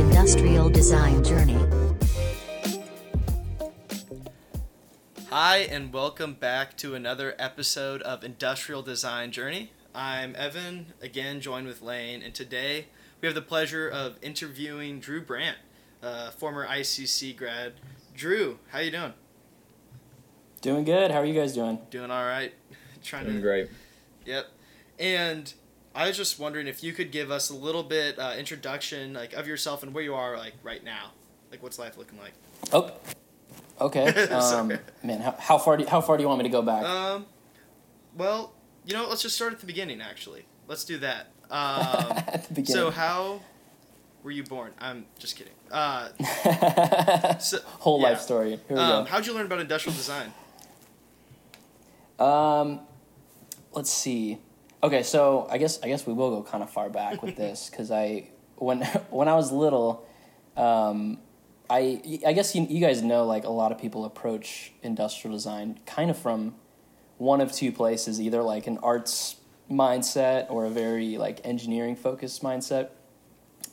Industrial Design Journey. Hi, and welcome back to another episode of Industrial Design Journey. I'm Evan, again joined with Lane, and today we have the pleasure of interviewing Drew Brandt, former ICC grad. Drew, how you doing? Doing good. How are you guys doing? Doing all right. Doing great. Yep. And I was just wondering if you could give us a little bit introduction, like, of yourself and where you are, like, right now. Like, what's life looking like? Oh. Okay. Man, how far do you want me to go back? Well, you know, let's just start at the beginning. Actually, let's do that. At the beginning. So how were you born? I'm just kidding. Whole life story. Here we go. How'd you learn about industrial design? Let's see. Okay, so I guess we will go kind of far back with this, because when I was little, I guess you guys know, like, a lot of people approach industrial design kind of from one of two places, either like an arts mindset or a very like engineering focused mindset.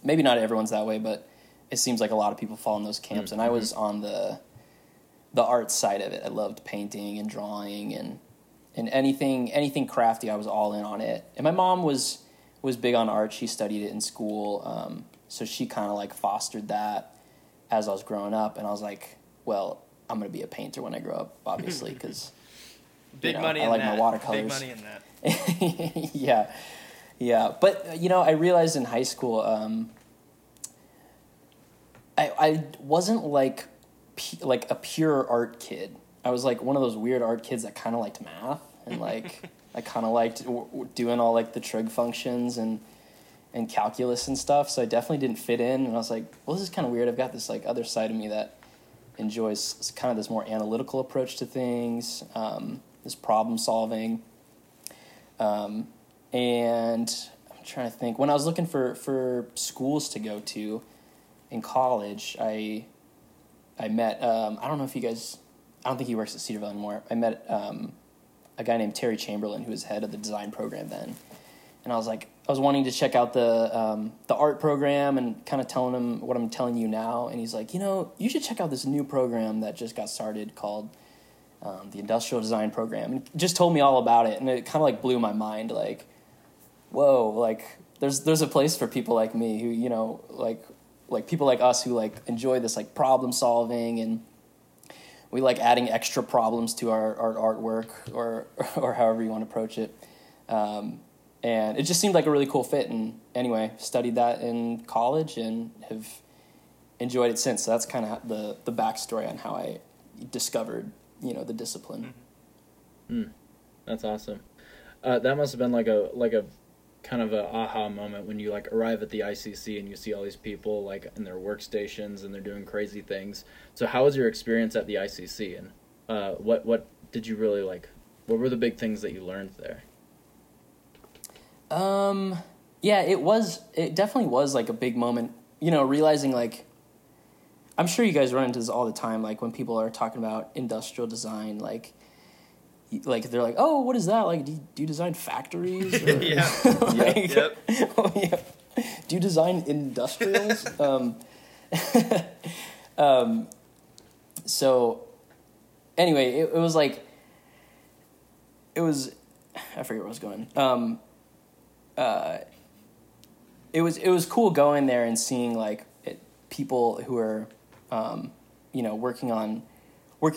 Maybe not everyone's that way, but it seems like a lot of people fall in those camps. Mm-hmm. And I was on the art side of it. I loved painting and drawing and anything crafty. I was all in on it. And my mom was big on art. She studied it in school, so she kind of like fostered that as I was growing up. And I was like, well, I'm gonna be a painter when I grow up, obviously, because my watercolors. Big money in that. yeah. But you know, I realized in high school, I wasn't like a pure art kid. I was like one of those weird art kids that kind of liked math and like I kind of liked doing all like the trig functions and calculus and stuff. So I definitely didn't fit in, and I was like, well, this is kind of weird. I've got this like other side of me that enjoys kind of this more analytical approach to things, this problem solving. And I'm trying to think, when I was looking for schools to go to in college, I met, I don't think he works at Cedarville anymore. I met a guy named Terry Chamberlain, who was head of the design program then. And I was like, I was wanting to check out the art program and kind of telling him what I'm telling you now. And he's like, you know, you should check out this new program that just got started called the Industrial Design Program. And just told me all about it. And it kind of like blew my mind. Like, whoa, like there's a place for people like me who, you know, like people like us who like enjoy this like problem solving, and we like adding extra problems to our artwork or however you want to approach it. And it just seemed like a really cool fit. And anyway, studied that in college and have enjoyed it since. So that's kind of the backstory on how I discovered, you know, the discipline. Mm. That's awesome. That must have been like a kind of a aha moment when you like arrive at the ICC and you see all these people like in their workstations and they're doing crazy things. So how was your experience at the ICC, and what did you really like? What were the big things that you learned there? Yeah, it definitely was like a big moment, you know, realizing, like, I'm sure you guys run into this all the time, like when people are talking about industrial design, like they're like, oh, what is that? Like, do you design factories? Or, yeah. Like, yep. Oh, yeah. Do you design industrials? So anyway, it was like, I forget where I was going. It was cool going there and seeing like people who are, you know, working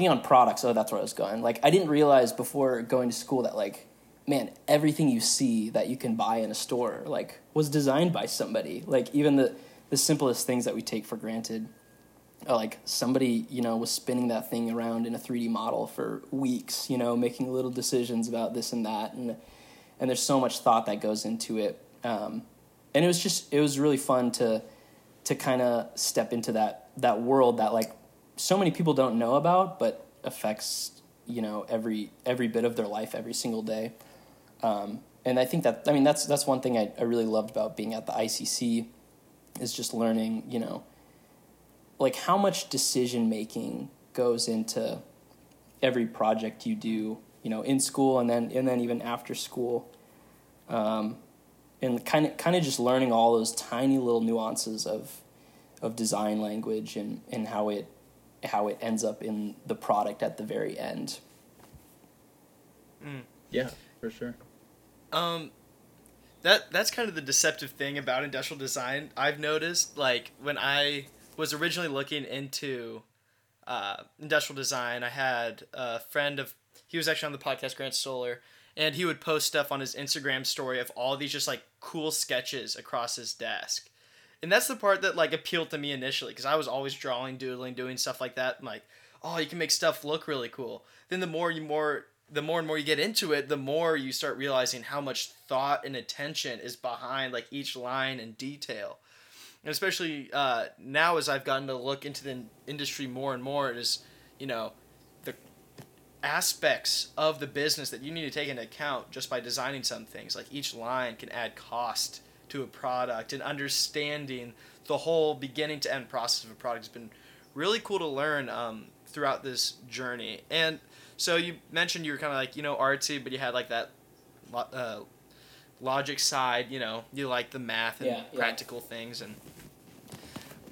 on products. Oh, that's where I was going. Like, I didn't realize before going to school that, like, man, everything you see that you can buy in a store, like, was designed by somebody. Like, even the simplest things that we take for granted, like, somebody, you know, was spinning that thing around in a 3D model for weeks, you know, making little decisions about this and that. And there's so much thought that goes into it. And it was really fun to kind of step into that world that, like, so many people don't know about, but affects, you know, every bit of their life every single day. And I think that, I mean, that's one thing I really loved about being at the ICC, is just learning, you know, like how much decision making goes into every project you do you know, in school and then even after school, and kind of just learning all those tiny little nuances of design language and how it ends up in the product at the very end. Mm. Yeah, for sure. That's kind of the deceptive thing about industrial design I've noticed. Like, when I was originally looking into industrial design, I had a friend of, he was actually on the podcast, Grant Stoller, and he would post stuff on his Instagram story of all these just like cool sketches across his desk. And that's the part that like appealed to me initially, because I was always drawing, doodling, doing stuff like that. I'm like, oh, you can make stuff look really cool. Then the more and more you get into it, the more you start realizing how much thought and attention is behind like each line and detail. And especially now, as I've gotten to look into the industry more and more, it is, you know, the aspects of the business that you need to take into account just by designing some things. Like, each line can add cost to a product, and understanding the whole beginning to end process of a product has been really cool to learn throughout this journey. And so you mentioned you were kind of like, you know, artsy, but you had like that logic side, you know, you like the math and practical things. And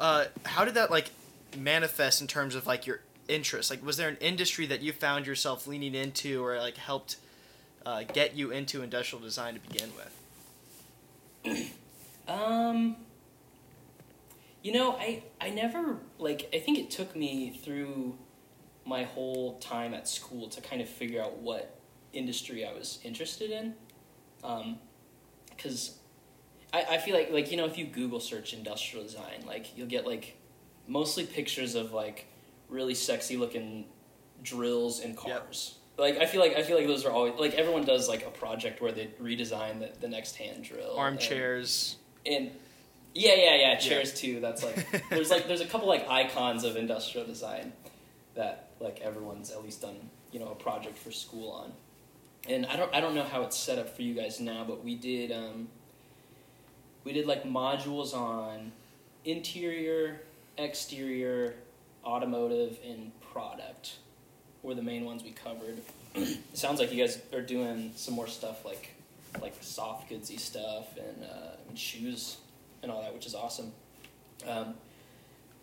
how did that like manifest in terms of like your interests? Like, was there an industry that you found yourself leaning into, or like helped get you into industrial design to begin with? You know, I never, like, I think it took me through my whole time at school to kind of figure out what industry I was interested in. 'Cause I feel like, you know, if you Google search industrial design, like, you'll get like mostly pictures of like really sexy looking drills and cars. Yep. Like, I feel like those are always, like, everyone does like a project where they redesign the next hand drill. Armchairs. And yeah. Chairs too. That's like, there's a couple like icons of industrial design that like everyone's at least done, you know, a project for school on. And I don't know how it's set up for you guys now, but we did like modules on interior, exterior, automotive, and product were the main ones we covered. It sounds like you guys are doing some more stuff like soft goodsy stuff and shoes and all that, which is awesome.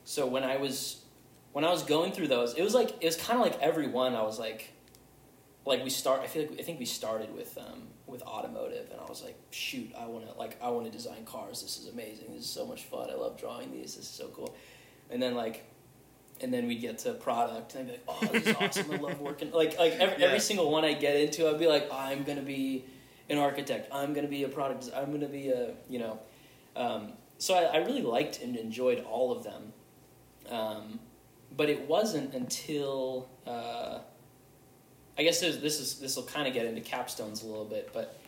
So when I was going through those, it was kind of like every one. I was like I think we started with automotive, and I was like, shoot, I want to design cars. This is amazing. This is so much fun. I love drawing these. This is so cool. And then we'd get to product, and I'd be like, oh, this is awesome. I love working. Like every single one I get into, I'd be like, I'm going to be an architect. I'm going to be a product designer. I'm going to be a, you know. So I really liked and enjoyed all of them. But it wasn't until, I guess this will kind of get into capstones a little bit, but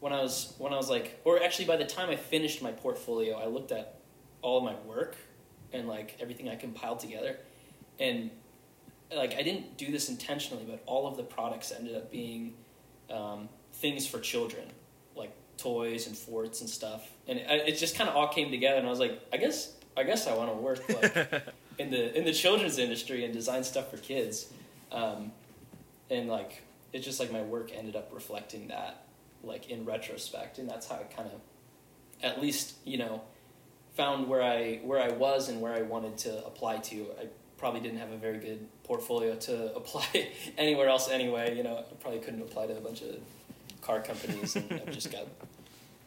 when I was like, or actually by the time I finished my portfolio, I looked at all of my work and like everything I compiled together, and like, I didn't do this intentionally, but all of the products ended up being things for children, like toys and forts and stuff, and it just kind of all came together, and I was like, I guess I want to work like in the children's industry and design stuff for kids, and like it's just like my work ended up reflecting that, like, in retrospect, and that's how I kind of, at least, you know, found where I was and where I wanted to apply to. I probably didn't have a very good portfolio to apply anywhere else anyway. You know, I probably couldn't apply to a bunch of car companies, and I've just got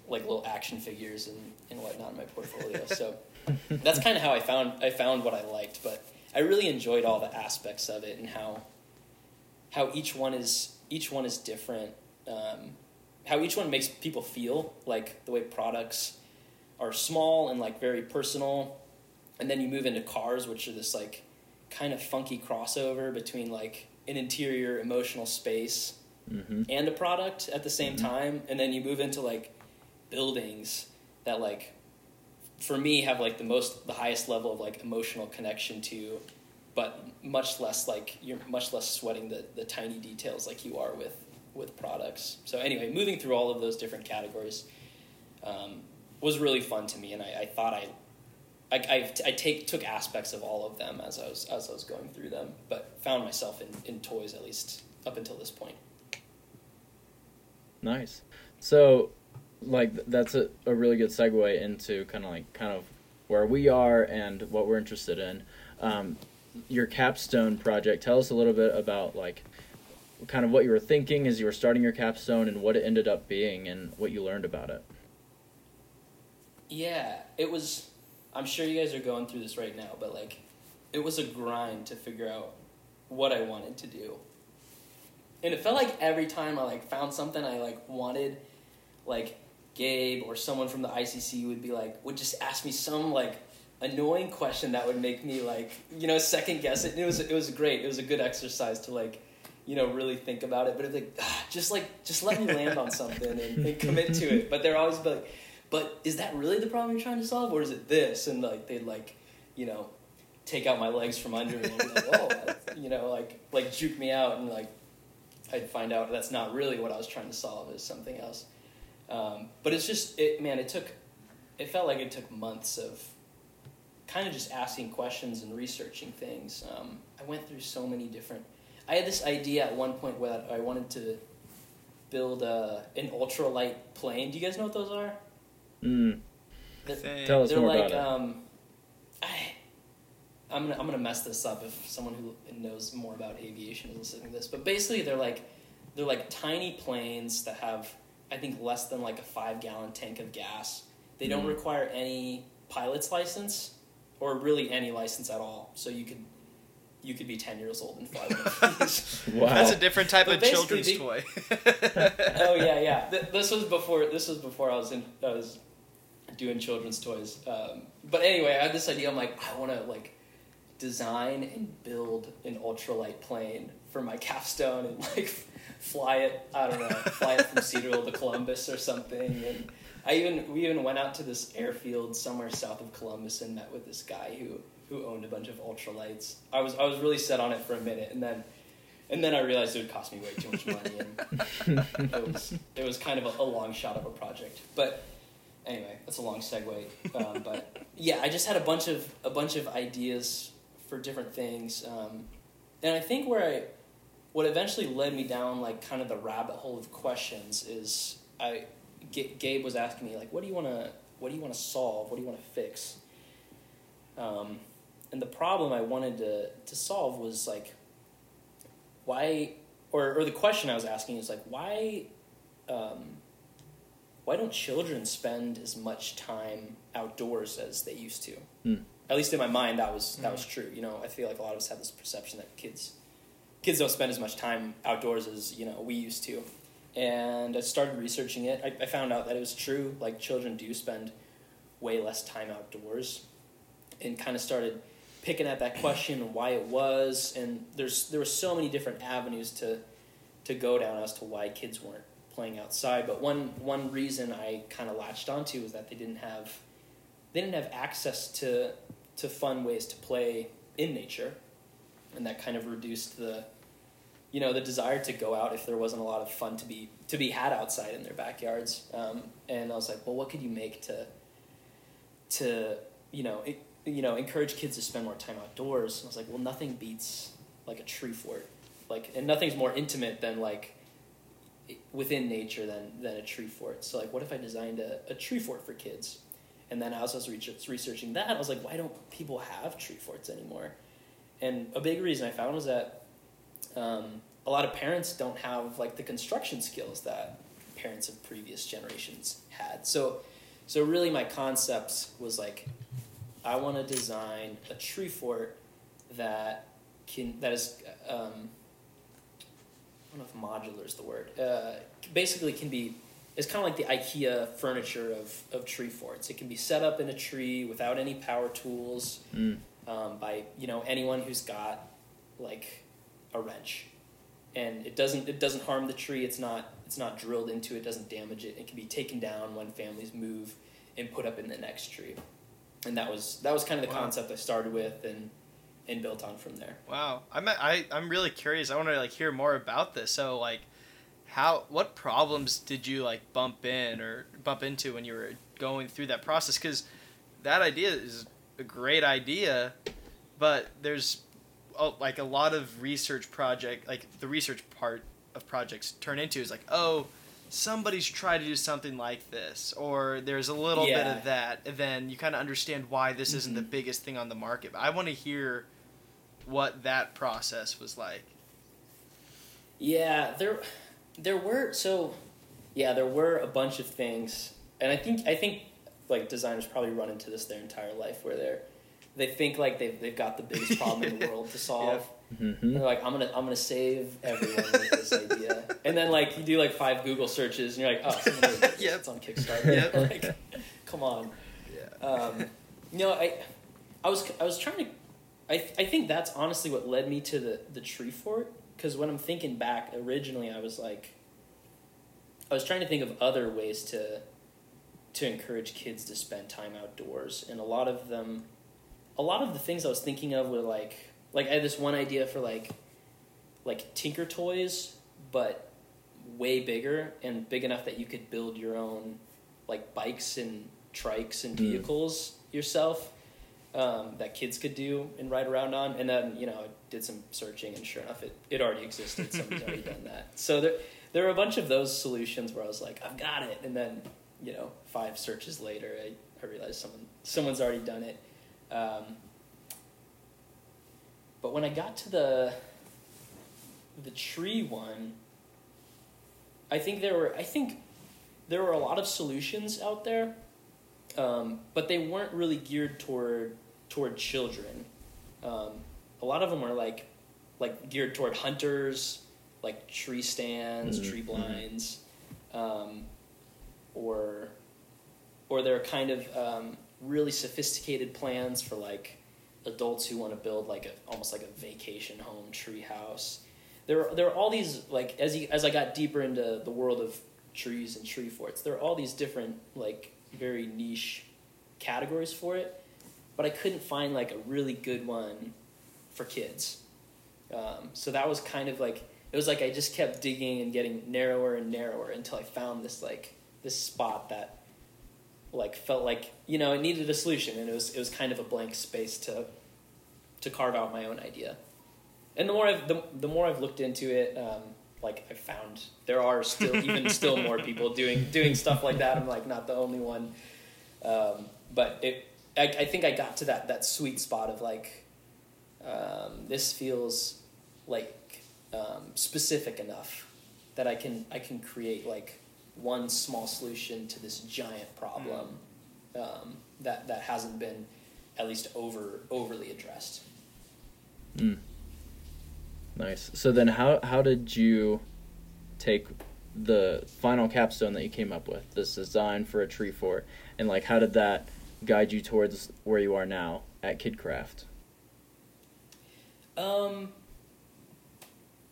like little action figures and whatnot in my portfolio. So that's kind of how I found what I liked, but I really enjoyed all the aspects of it and how each one is different, how each one makes people feel, like the way products are small and like very personal, and then you move into cars, which are this like kind of funky crossover between like an interior emotional space mm-hmm. and a product at the same mm-hmm. time, and then you move into like buildings that, like, for me have like the highest level of like emotional connection to, but much less like, you're much less sweating the tiny details like you are with products. So anyway, moving through all of those different categories was really fun to me, and I thought I took aspects of all of them as I was going through them, but found myself in toys, at least up until this point. Nice. So, like, that's a really good segue into kind of where we are and what we're interested in. Your capstone project, tell us a little bit about, like, kind of what you were thinking as you were starting your capstone and what it ended up being and what you learned about it. Yeah, it was, I'm sure you guys are going through this right now, but, like, it was a grind to figure out what I wanted to do. And it felt like every time I, like, found something I, like, wanted, like, Gabe or someone from the ICC would just ask me some, like, annoying question that would make me, like, you know, second guess it. And it was great. It was a good exercise to, like, you know, really think about it. But it's like, just let me land on something and commit to it. But they're always like, but is that really the problem you're trying to solve, or is it this? And, like, they'd, like, you know, take out my legs from under me and be like, oh, you know, like juke me out, and, like, I'd find out that's not really what I was trying to solve, is something else. But it's just, it felt like it took months of kind of just asking questions and researching things. I went through so many I had this idea at one point where I wanted to build an ultralight plane. Do you guys know what those are? Mm. Tell us more about it. I'm gonna mess this up if someone who knows more about aviation is listening to this. But basically, they're like tiny planes that have, I think, less than, like, a 5-gallon tank of gas. They don't require any pilot's license, or really any license at all. So you could be 10 years old and fly one of these. Wow. That's a different type of children's toy. Oh, yeah. This was before I was doing children's toys. But anyway, I had this idea. I'm like, I want to, like, design and build an ultralight plane for my capstone and, like, fly it from Cedarville to Columbus or something. And we even went out to this airfield somewhere south of Columbus and met with this guy who owned a bunch of ultralights. I was really set on it for a minute, and then I realized it would cost me way too much money, and it was kind of a long shot of a project. But anyway, that's a long segue. But yeah, I just had a bunch of ideas for different things, and I think what eventually led me down, like, kind of the rabbit hole of questions is Gabe was asking me, like, what do you want to solve, what do you want to fix? And the problem I wanted to solve was, like, why, or the question I was asking is, like, why don't children spend as much time outdoors as they used to? Mm. At least in my mind, that was true. You know, I feel like a lot of us have this perception that kids don't spend as much time outdoors as, you know, we used to. And I started researching it. I found out that it was true. Like, children do spend way less time outdoors. And kind of started picking at that question and why it was, and there were so many different avenues to go down as to why kids weren't playing outside. But one reason I kind of latched onto was that they didn't have access to fun ways to play in nature, and that kind of reduced the, you know, the desire to go out if there wasn't a lot of fun to be had outside in their backyards. And I was like, well, what could you make to encourage kids to spend more time outdoors? And I was like, well, nothing beats, like, a tree fort. Like, and nothing's more intimate than, like, within nature than a tree fort. So, like, what if I designed a tree fort for kids? And then as I was researching that, I was like, why don't people have tree forts anymore? And a big reason I found was that a lot of parents don't have, like, the construction skills that parents of previous generations had. So really my concept was, like, I want to design a tree fort that is, I don't know if modular is the word, basically it's kind of like the IKEA furniture of tree forts. It can be set up in a tree without any power tools, by, you know, anyone who's got, like, a wrench. And it doesn't harm the tree. It's not drilled into it, doesn't damage it. It can be taken down when families move and put up in the next tree. And that was kind of the concept I started with and built on from there. Wow. I'm really curious. I want to, like, hear more about this. So, like, what problems did you, like, bump into when you were going through that process? Because that idea is a great idea, but there's like a lot of research project, like the research part of projects turn into is like, oh, somebody's tried to do something like this, or there's a little bit of that, and then you kind of understand why this isn't the biggest thing on the market. But I want to hear what that process was like. Yeah, there were a bunch of things, and I think like designers probably run into this their entire life, where they think like they've got the biggest problem in the world to solve. Yeah. Mm-hmm. They're like, I'm gonna save everyone with this idea, and then like you do like 5 Google searches, and you're like, oh, it's on Kickstarter. Yeah. Like, come on. Yeah. I think that's honestly what led me to the tree fort. Because when I'm thinking back, originally I was trying to think of other ways to encourage kids to spend time outdoors, and a lot of the things I was thinking of were like I had this one idea for like Tinker Toys, but way bigger and big enough that you could build your own like bikes and trikes and vehicles yourself. That kids could do and ride around on. And then, I did some searching, and sure enough, it already existed. Somebody's already done that. So there were a bunch of those solutions where I was like, I've got it. And then, 5 searches later, I realized someone's already done it. But when I got to the tree one, I think there were a lot of solutions out there, but they weren't really geared toward children. A lot of them are like geared toward hunters, like tree stands, tree blinds, or they're kind of really sophisticated plans for like adults who want to build like almost like a vacation home tree house. There are all these, like, as I got deeper into the world of trees and tree forts, there are all these different like very niche categories for it, but I couldn't find like a really good one for kids. So that was kind of like, it was like I just kept digging and getting narrower and narrower until I found this this spot that like felt like it needed a solution, and it was kind of a blank space to carve out my own idea. And the more I've looked into it, I found there are still more people doing stuff like that. I'm like not the only one, but I think I got to that sweet spot of this feels specific enough that I can create like one small solution to this giant problem that hasn't been at least overly addressed. Mm. Nice. So then how did you take the final capstone that you came up with, this design for a tree fort, and how did that guide you towards where you are now at Kidcraft?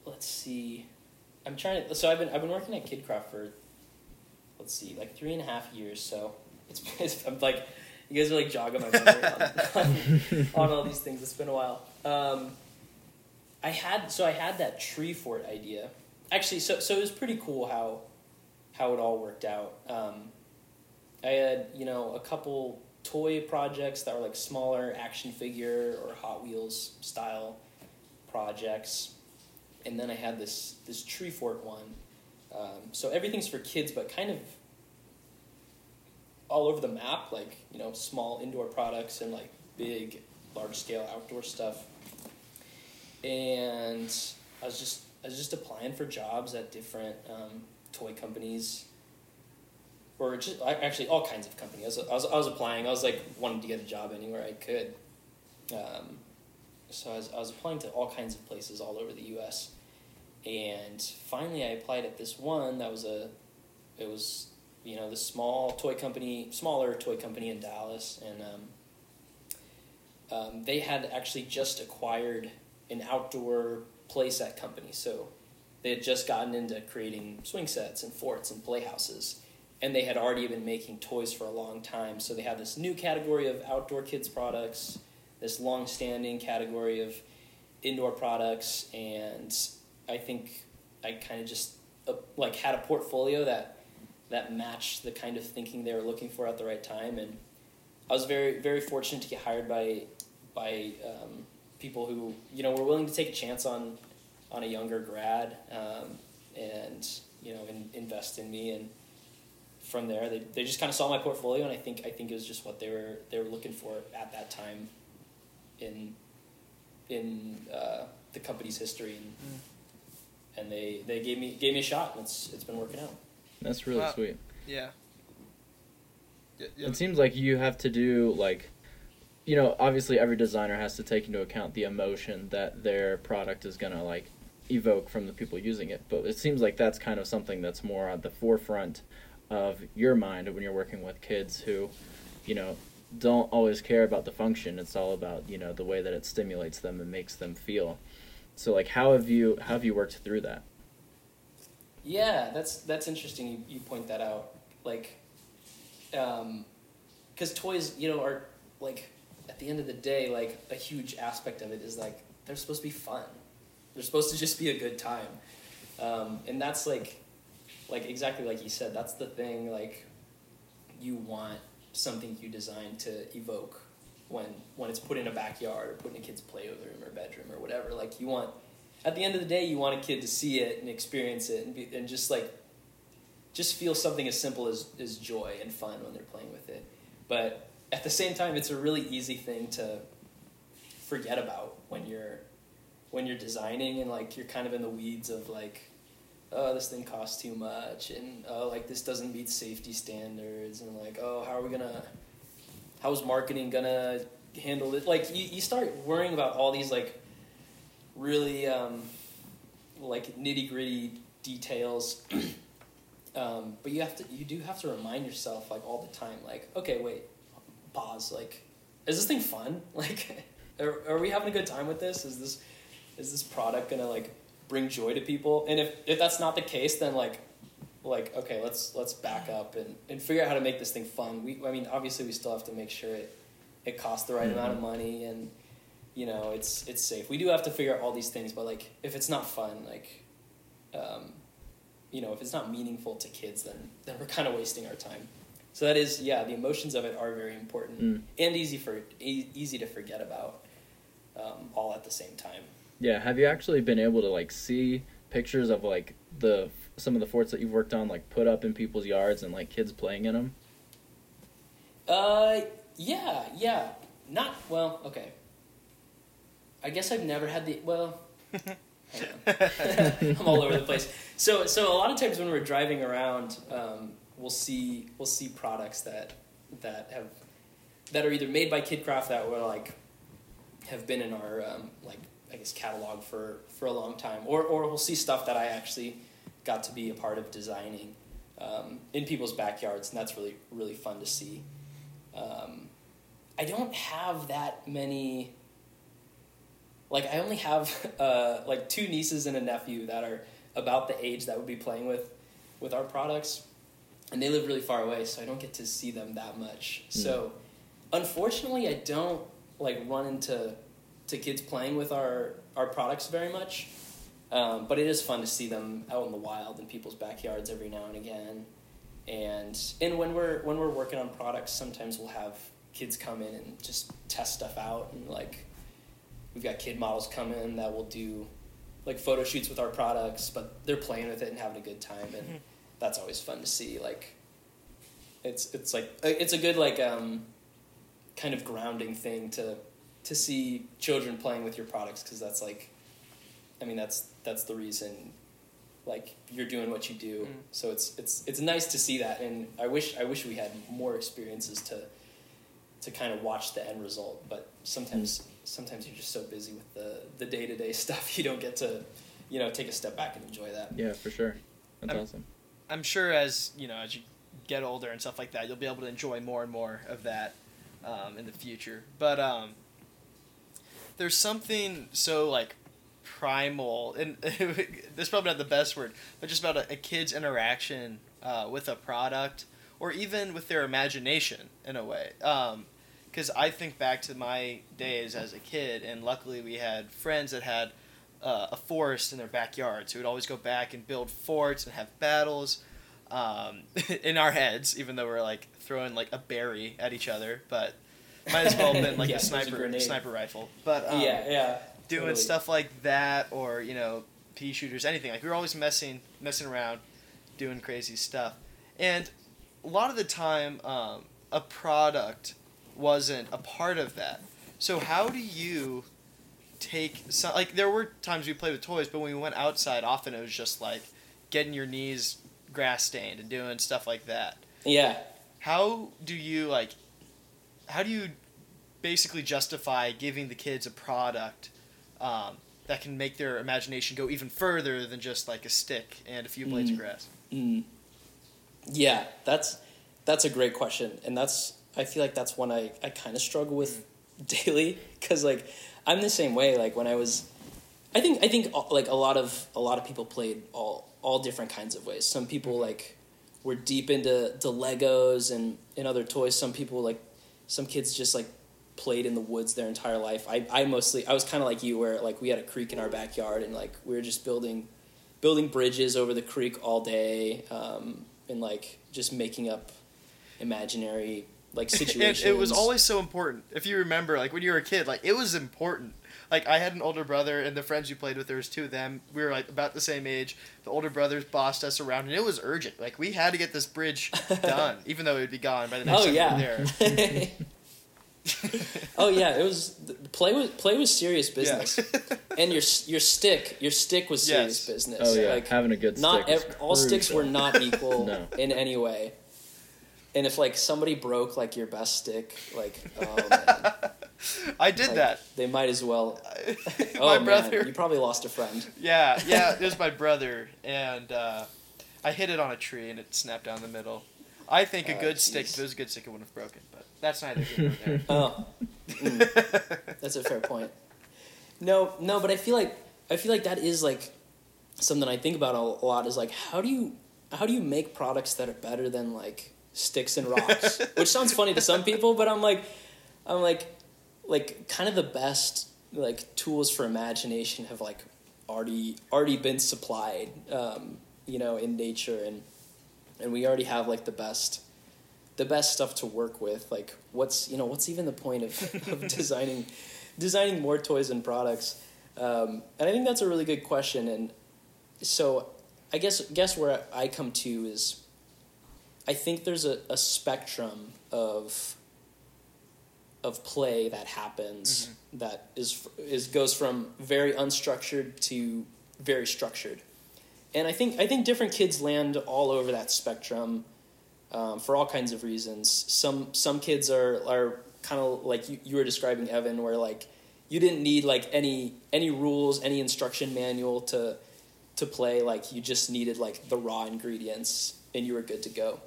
Let's see. I'm trying to, so I've been working at Kidcraft for 3.5 years, so it's I'm like, you guys are jogging my memory on all these things. It's been a while. I had that tree fort idea. Actually, so it was pretty cool how it all worked out. I had, a couple toy projects that were smaller action figure or Hot Wheels style projects. And then I had this tree fort one. So everything's for kids, but kind of all over the map, small indoor products and big, large scale outdoor stuff. And I was just applying for jobs at different toy companies, or just actually all kinds of companies. I was applying. I was wanting to get a job anywhere I could. So I was applying to all kinds of places all over the U.S. And finally, I applied at this one that was the smaller toy company in Dallas, and they had actually just acquired an outdoor playset company. So they had just gotten into creating swing sets and forts and playhouses, and they had already been making toys for a long time. So they had this new category of outdoor kids products, this long-standing category of indoor products, and I think I kind of just had a portfolio that matched the kind of thinking they were looking for at the right time. And I was very, very fortunate to get hired by people who were willing to take a chance on a younger grad, and invest invest in me, and from there they just kind of saw my portfolio, and I think it was just what they were looking for at that time in the company's history, and they gave me a shot, and it's been working out. That's really sweet. Yeah. It seems like you have to do, like, you know, obviously every designer has to take into account the emotion that their product is going to, like, evoke from the people using it. But it seems like that's kind of something that's more at the forefront of your mind when you're working with kids who, you know, don't always care about the function. It's all about, you know, the way that it stimulates them and makes them feel. So, like, how have you worked through that? Yeah, that's interesting. You point that out. Like, because toys, you know, are, like, at the end of the day, like, a huge aspect of it is, like, they're supposed to be fun. They're supposed to just be a good time. And that's, like, exactly like you said, that's the thing, like, you want something you design to evoke when it's put in a backyard or put in a kid's playroom or bedroom or whatever. Like, you want, at the end of the day, you want a kid to see it and experience it and just, like, just feel something as simple as joy and fun when they're playing with it. But at the same time, it's a really easy thing to forget about when you're designing, and, like, you're kind of in the weeds of, like, oh, this thing costs too much, and oh, like, this doesn't meet safety standards, and, like, oh, how is marketing gonna handle it? Like, you start worrying about all these, like, really like, nitty-gritty details. But you do have to remind yourself, like, all the time, like, okay, wait, pause, like, is this thing fun? Like, are we having a good time with this? Is this product gonna, like, bring joy to people? And if that's not the case, then like, okay, let's back up and figure out how to make this thing fun. I mean, obviously we still have to make sure it costs the right amount of money, and, you know, it's safe. We do have to figure out all these things, but, like, if it's not fun, like, you know, if it's not meaningful to kids, then we're kind of wasting our time. So that is, yeah, the emotions of it are very important and easy to forget about, all at the same time. Yeah. Have you actually been able to, like, see pictures of, like, some of the forts that you've worked on, like, put up in people's yards and, like, kids playing in them? Yeah. Not, well, okay. I guess I've never had the, well... I'm all over the place. So a lot of times when we're driving around, we'll see products that are either made by Kidcraft that were, like, have been in our like, I guess, catalog for a long time, or we'll see stuff that I actually got to be a part of designing in people's backyards, and that's really, really fun to see. I don't have that many. Like, I only have, like, 2 nieces and a nephew that are about the age that would be playing with our products. And they live really far away, so I don't get to see them that much. Mm. So, unfortunately, I don't, like, run into kids playing with our products very much. But it is fun to see them out in the wild in people's backyards every now and again. And when we're working on products, sometimes we'll have kids come in and just test stuff out, and, like... We've got kid models come in that will do, like, photo shoots with our products, but they're playing with it and having a good time, and that's always fun to see. Like, it's like, it's a good, like, kind of grounding thing to see children playing with your products, because that's, like, I mean, that's the reason, like, you're doing what you do. So it's nice to see that, and I wish we had more experiences to kind of watch the end result, but sometimes. Sometimes you're just so busy with the day-to-day stuff, you don't get to, you know, take a step back and enjoy that. Yeah, for sure. That's awesome. I'm sure as, you know, as you get older and stuff like that, you'll be able to enjoy more and more of that in the future. But there's something so, like, primal, and this is probably not the best word, but just about a kid's interaction with a product, or even with their imagination in a way. Because I think back to my days as a kid, and luckily we had friends that had a forest in their backyard, so we'd always go back and build forts and have battles in our heads, even though we're, like, throwing, like, a berry at each other, but might as well have been, like, yeah, a sniper rifle. But yeah, doing totally. Stuff like that, or, you know, pea shooters, anything. Like, we were always messing around, doing crazy stuff. And a lot of the time, a product wasn't a part of that. So how do you take some, like, there were times we played with toys, but when we went outside, often it was just like getting your knees grass stained and doing stuff like that. Yeah. How do you basically justify giving the kids a product that can make their imagination go even further than just like a stick and a few blades of grass? Yeah, that's a great question. And I feel like that's one I kind of struggle with daily, because like I'm the same way. Like when I was, I think like a lot of people played all different kinds of ways. Some people like were deep into Legos and other toys. Some people like, some kids just like played in the woods their entire life. I was kind of like you, where like we had a creek in our backyard and like we were just building bridges over the creek all day, and like just making up imaginary like situations. It was always so important. If you remember, like when you were a kid, like it was important. Like I had an older brother, and the friends you played with, there was two of them. We were like about the same age. The older brothers bossed us around, and it was urgent. Like we had to get this bridge done, even though it would be gone by the next time we were there. Oh yeah, it was play was serious business, and your stick was serious business. Oh yeah, like, having a good stick. All sticks were not equal in any way, and if like somebody broke like your best stick, like oh man, I did like, that. They might as well. Brother, you probably lost a friend. Yeah, it was my brother, and I hit it on a tree, and it snapped down the middle. I think a good stick, if it was a good stick, it wouldn't have broken, but that's neither here nor there. That's a fair point. No, but I feel like that is like something I think about a lot, is like how do you make products that are better than like sticks and rocks? Which sounds funny to some people, but I'm like kind of the best like tools for imagination have like already been supplied, in nature, and we already have like the best stuff to work with. Like what's even the point of designing more toys and products? And I think that's a really good question. And so I guess where I come to is, I think there's a spectrum of play that happens that is goes from very unstructured to very structured. And I think different kids land all over that spectrum, for all kinds of reasons. Some kids are kind of like you were describing, Evan, where like you didn't need like any rules, any instruction manual to play. Like you just needed like the raw ingredients and you were good to go.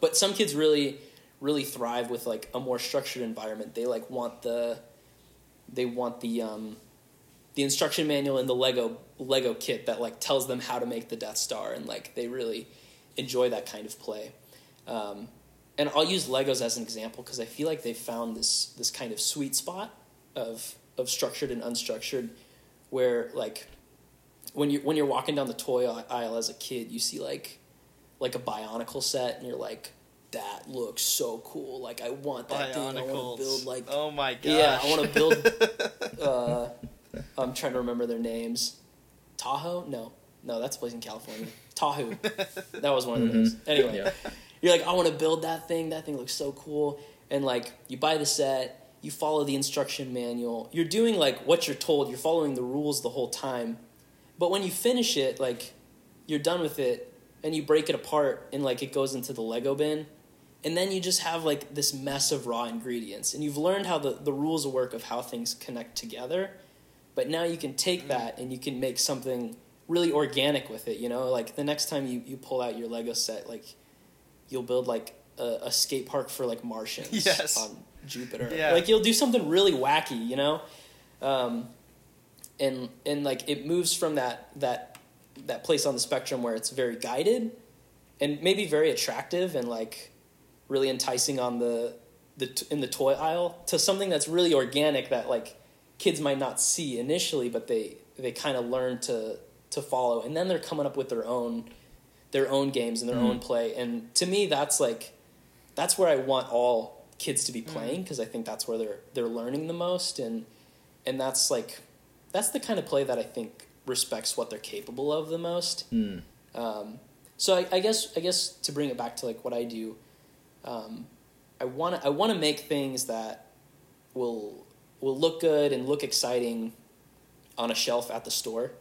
But some kids really, really thrive with like a more structured environment. They like want the instruction manual and the Lego kit that like tells them how to make the Death Star, and like they really enjoy that kind of play. And I'll use Legos as an example because I feel like they found this kind of sweet spot of structured and unstructured, where like when you're walking down the toy aisle as a kid, you see like a Bionicle set, and you're like, that looks so cool. Like I want that thing. I want to build like, oh my gosh. Yeah, I want to build. I'm trying to remember their names. Tahoe? No, that's a place in California. Tahoe. That was one of those. Anyway, You're like, I want to build that thing. That thing looks so cool. And like, you buy the set, you follow the instruction manual. You're doing like what you're told. You're following the rules the whole time. But when you finish it, like, you're done with it, and you break it apart, and like it goes into the Lego bin. And then you just have like this mess of raw ingredients. And you've learned how the rules work of how things connect together. But now you can take that and you can make something really organic with it, you know? Like, the next time you pull out your Lego set, like, you'll build, like, a skate park for, like, Martians on Jupiter. Yeah. Like, you'll do something really wacky, you know? And like, it moves from that place on the spectrum where it's very guided and maybe very attractive and, like, really enticing on in the toy aisle to something that's really organic that, like, kids might not see initially, but they kind of learn to follow, and then they're coming up with their own games and their own play. And to me, that's where I want all kids to be playing, because I think that's where they're learning the most, and that's like that's the kind of play that I think respects what they're capable of the most. So I guess to bring it back to like what I do, I want to make things that will look good and look exciting on a shelf at the store,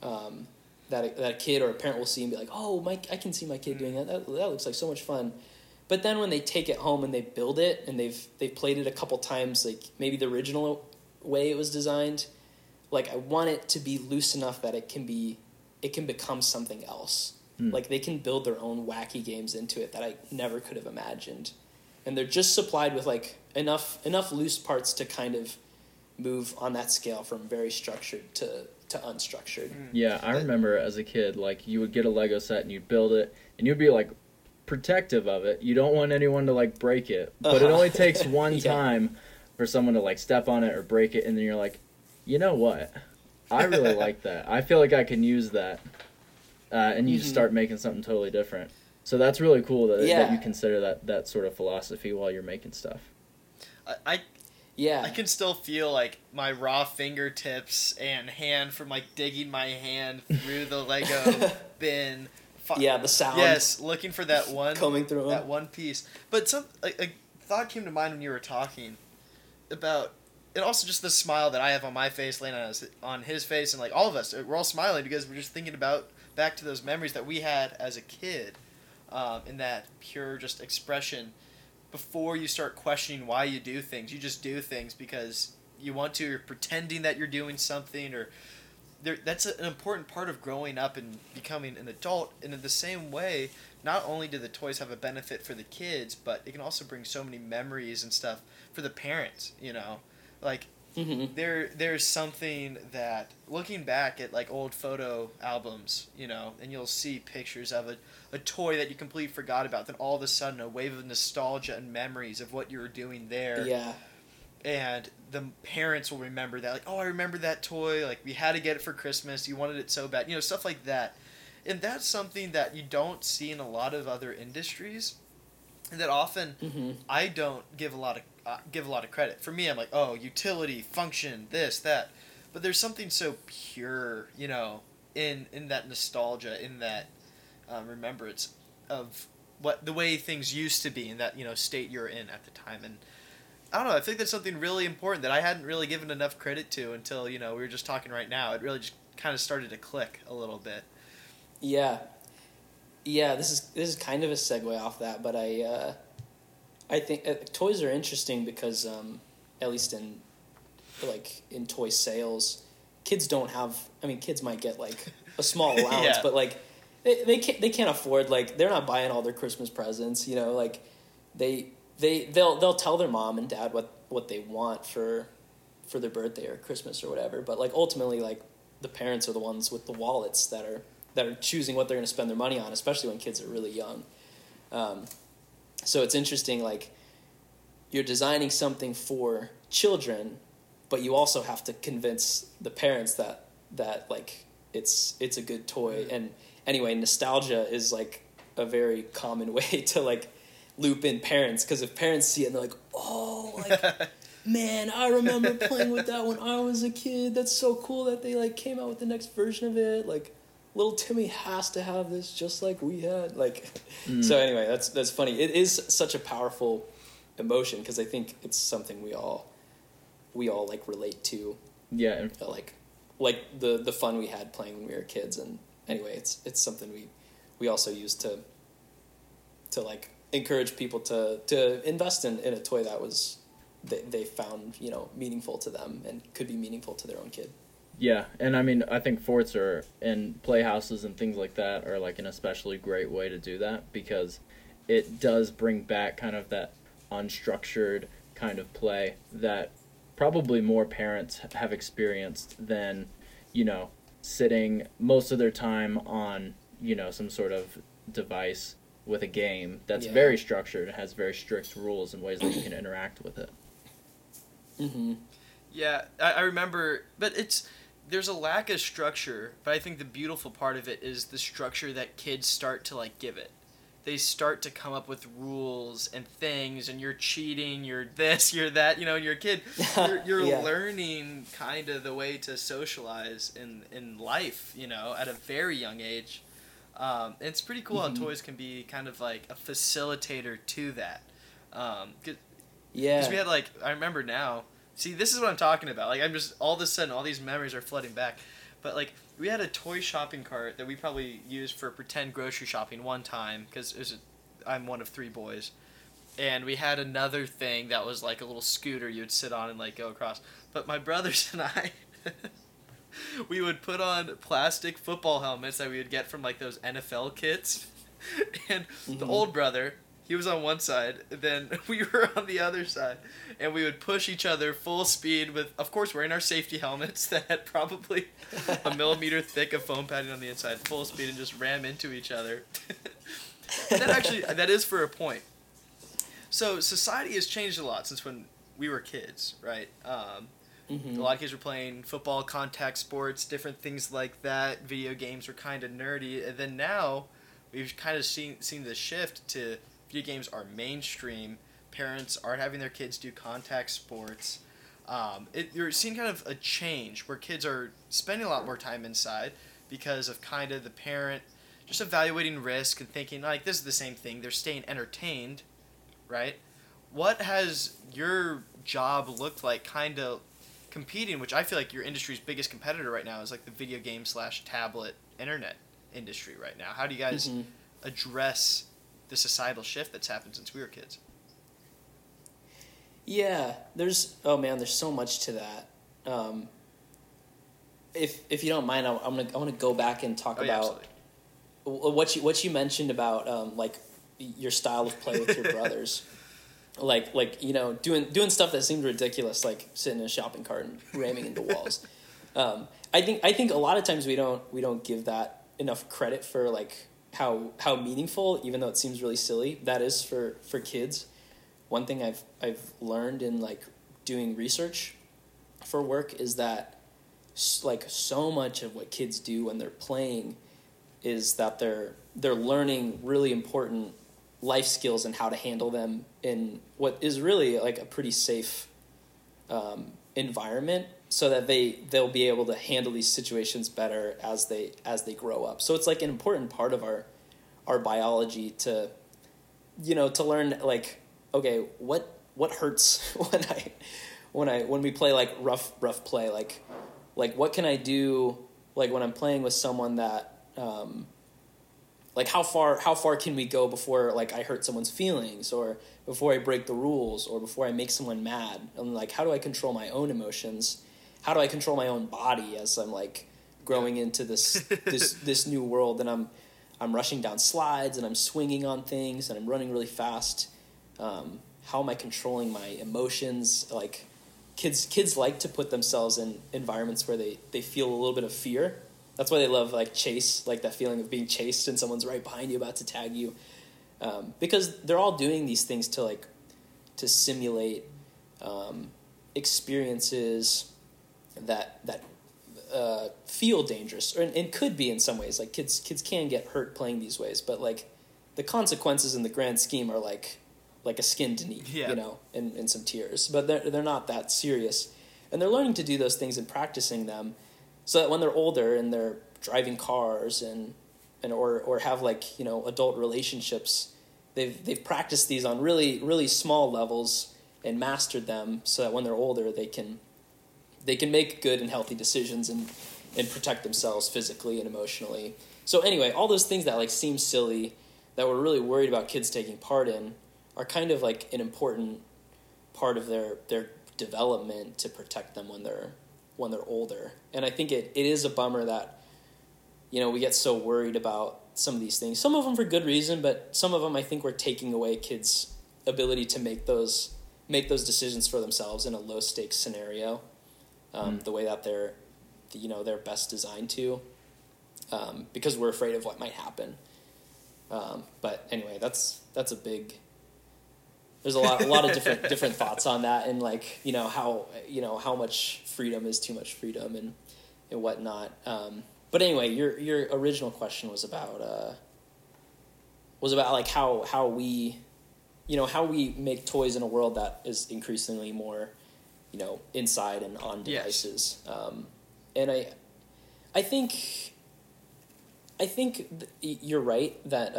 that a kid or a parent will see and be like, oh, I can see my kid doing that. That looks like so much fun. But then when they take it home and they build it and they've played it a couple times, like maybe the original way it was designed, like I want it to be loose enough that it can become something else. Like they can build their own wacky games into it that I never could have imagined. And they're just supplied with like enough loose parts to kind of move on that scale from very structured to unstructured. Yeah, I remember as a kid, like you would get a Lego set and you'd build it and you'd be like protective of it. You don't want anyone to like break it, but it only takes one time for someone to like step on it or break it, and then you're like, you know what? I really like that. I feel like I can use that. And you just start making something totally different. So that's really cool that you consider that sort of philosophy while you're making stuff. I can still feel like my raw fingertips and hand from like digging my hand through the Lego bin. Yeah, the sound. Yes, looking for that one coming through that one piece. But a thought came to mind when you were talking about, and also just the smile that I have on my face, laying on his face, and like all of us, we're all smiling because we're just thinking about back to those memories that we had as a kid, in that pure just expression. Before you start questioning why you do things, you just do things because you want to. You're pretending that you're doing something, or that's an important part of growing up and becoming an adult. And in the same way, not only do the toys have a benefit for the kids, but it can also bring so many memories and stuff for the parents. You know, like there's something that looking back at like old photo albums, you know, and you'll see pictures of a toy that you completely forgot about, then all of a sudden a wave of nostalgia and memories of what you were doing there. Yeah. And the parents will remember that, like, oh, I remember that toy, like, we had to get it for Christmas, you wanted it so bad, you know, stuff like that. And that's something that you don't see in a lot of other industries, and that often I don't give a lot of credit. For me, I'm like, oh, utility, function, this, that. But there's something so pure, you know, in that nostalgia, in that remembrance of what the way things used to be, in that, you know, state you're in at the time. And I don't know, I think that's something really important that I hadn't really given enough credit to until, you know, we were just talking right now. It really just kind of started to click a little bit. Yeah, this is kind of a segue off that, but I think toys are interesting because at least in toy sales, kids don't have, I mean, kids might get like a small allowance, but like They can't afford, like, they're not buying all their Christmas presents, you know, like they'll tell their mom and dad what they want for their birthday or Christmas or whatever, but like ultimately, like, the parents are the ones with the wallets that are choosing what they're going to spend their money on, especially when kids are really young. So it's interesting, like, you're designing something for children, but you also have to convince the parents that like it's a good toy. And anyway, nostalgia is like a very common way to like loop in parents, because if parents see it and they're like, oh, like, man, I remember playing with that when I was a kid. That's so cool that they like came out with the next version of it. Like, little Timmy has to have this just like we had. Like, so anyway, that's funny. It is such a powerful emotion because I think it's something we all like relate to. Yeah. Like the fun we had playing when we were kids. And anyway, it's something we also use to like encourage people to invest in a toy that was they found, you know, meaningful to them and could be meaningful to their own kid. Yeah, and I mean, I think forts and playhouses and things like that are like an especially great way to do that, because it does bring back kind of that unstructured kind of play that probably more parents have experienced than, you know, sitting most of their time on, you know, some sort of device with a game that's very structured and has very strict rules and ways that you can interact with it. Mm-hmm. Yeah, I remember, but there's a lack of structure, but I think the beautiful part of it is the structure that kids start to like give it. They start to come up with rules and things, and you're cheating, you're this, you're that, you know, and you're a kid. You're learning kind of the way to socialize in life, you know, at a very young age. It's pretty cool how toys can be kind of like a facilitator to that. Because we had like, I remember now. See, this is what I'm talking about. Like, I'm just, all of a sudden, all these memories are flooding back. But like, we had a toy shopping cart that we probably used for pretend grocery shopping one time, because I'm one of three boys. And we had another thing that was like a little scooter you would sit on and like go across. But my brothers and I, we would put on plastic football helmets that we would get from like those NFL kits. And the old brother, he was on one side, then we were on the other side, and we would push each other full speed with, of course, wearing our safety helmets that had probably a millimeter thick of foam padding on the inside, full speed, and just ram into each other. That actually, that is for a point. So society has changed a lot since when we were kids, right? A lot of kids were playing football, contact sports, different things like that. Video games were kind of nerdy. And then now we've kind of seen the shift to video games are mainstream. Parents are having their kids do contact sports. You're seeing kind of a change where kids are spending a lot more time inside because of kind of the parent just evaluating risk and thinking, like, this is the same thing. They're staying entertained, right? What has your job looked like kind of competing, which I feel like your industry's biggest competitor right now is like the video game / tablet internet industry right now. How do you guys address the societal shift that's happened since we were kids? Yeah, there's so much to that. If you don't mind, I want to go back and talk about what you mentioned about like your style of play with your brothers. Like doing stuff that seemed ridiculous, like sitting in a shopping cart and ramming into walls. I think a lot of times we don't give that enough credit for like how meaningful, even though it seems really silly, that is for kids. One thing I've learned in like doing research for work is that like so much of what kids do when they're playing is that they're learning really important life skills and how to handle them in what is really like a pretty safe environment, so that they'll be able to handle these situations better as they grow up. So it's like an important part of our biology to learn, like, okay, what hurts when we play like rough play, like what can I do, like when I'm playing with someone that like how far can we go before like I hurt someone's feelings, or before I break the rules, or before I make someone mad? And like, how do I control my own emotions? How do I control my own body as I'm like growing into this new world, and I'm rushing down slides and I'm swinging on things and I'm running really fast. How am I controlling my emotions? Like kids like to put themselves in environments where they feel a little bit of fear. That's why they love like chase, like that feeling of being chased and someone's right behind you about to tag you, because they're all doing these things to simulate experiences that feel dangerous and could be in some ways. Like kids can get hurt playing these ways, but like the consequences in the grand scheme are like a skinned knee, and some tears, but they're not that serious, and they're learning to do those things and practicing them, so that when they're older and they're driving cars or have like, adult relationships, they've practiced these on really, really small levels and mastered them, so that when they're older they can make good and healthy decisions and protect themselves physically and emotionally. So anyway, all those things that like seem silly, that we're really worried about kids taking part in, are kind of like an important part of their development to protect them when they're older. And I think it is a bummer that, we get so worried about some of these things, some of them for good reason, but some of them I think we're taking away kids' ability to make those decisions for themselves in a low stakes scenario, the way that they're best designed to, because we're afraid of what might happen. But anyway, that's a big, there's a lot of different thoughts on that, and like, how much freedom is too much freedom and whatnot. But anyway, your original question was about like how we make toys in a world that is increasingly more, inside and on devices. Yes. And I think I think you're right that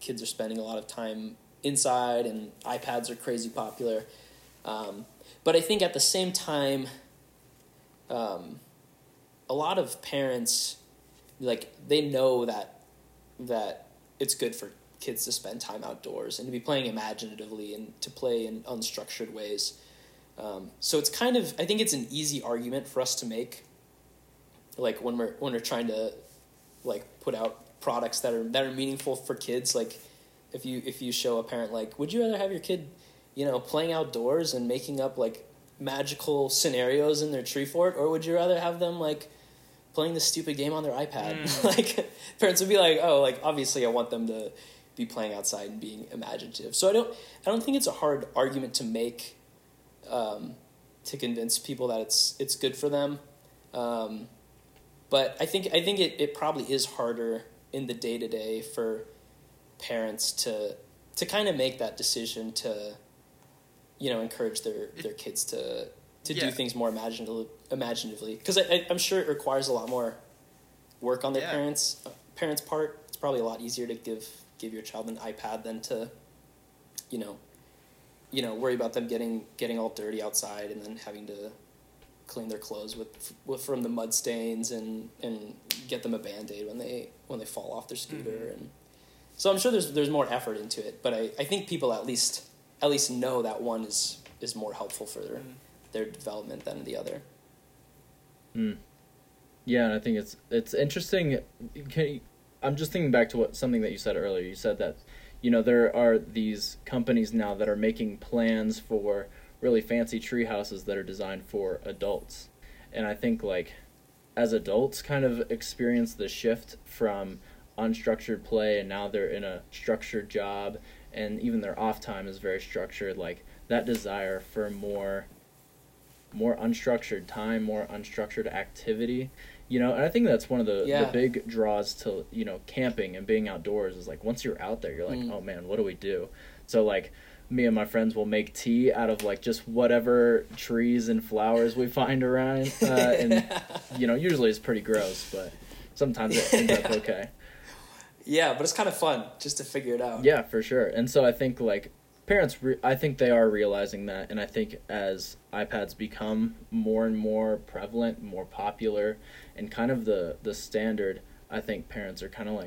kids are spending a lot of time inside, and iPads are crazy popular. But I think at the same time, a lot of parents, they know that it's good for kids to spend time outdoors and to be playing imaginatively and to play in unstructured ways. So it's kind of, I think it's an easy argument for us to make, when we're trying to put out products that are meaningful for kids. If you show a parent, would you rather have your kid, playing outdoors and making up magical scenarios in their tree fort, or would you rather have them playing this stupid game on their iPad? Parents would be obviously I want them to be playing outside and being imaginative. So I don't think it's a hard argument to make, to convince people that it's good for them. But I think it probably is harder in the day-to-day for parents to kind of make that decision to, encourage their kids to do things more imaginatively. Because I'm sure it requires a lot more work on their parents' part. It's probably a lot easier to give your child an iPad than to, worry about them getting all dirty outside and then having to clean their clothes with from the mud stains and get them a Band-Aid when they fall off their scooter. Mm-hmm. And so I'm sure there's more effort into it, but I think people at least know that one is more helpful for their development than the other. Yeah, and I think it's interesting. I'm just thinking back to something that you said earlier. You said that there are these companies now that are making plans for really fancy tree houses that are designed for adults. And I think as adults kind of experience the shift from unstructured play, and now they're in a structured job, and even their off time is very structured. That desire for more unstructured time, more unstructured activity, and I think that's one of the big draws to, camping and being outdoors is once you're out there, you're oh man, what do we do? So me and my friends will make tea out of just whatever trees and flowers we find around, and usually it's pretty gross, but sometimes it ends up okay. Yeah, but it's kind of fun just to figure it out. Yeah, for sure. And so I think parents, I think they are realizing that, and I think as iPads become more and more prevalent, more popular, and kind of the standard, I think parents are kind of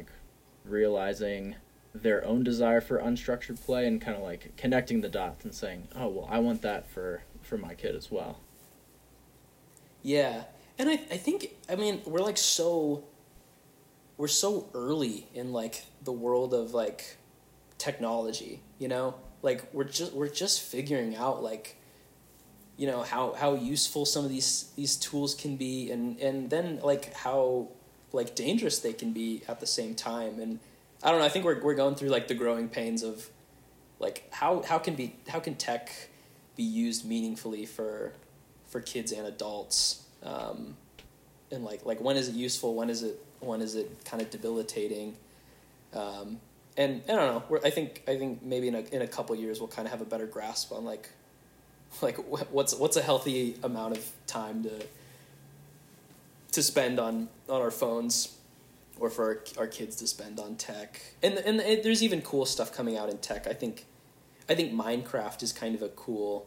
realizing their own desire for unstructured play and kind of connecting the dots and saying, oh, well, I want that for my kid as well. Yeah. And I think, we're so early in the world of technology, we're just figuring out how useful some of these tools can be, and then how dangerous they can be at the same time. And I don't know. I think we're going through the growing pains of how can tech be used meaningfully for kids and adults, and when is it useful? When is it kind of debilitating? And I don't know. I think maybe in a couple years we'll kind of have a better grasp on what's a healthy amount of time to spend on our phones, or for our kids to spend on tech. And there's even cool stuff coming out in tech. I think Minecraft is kind of a cool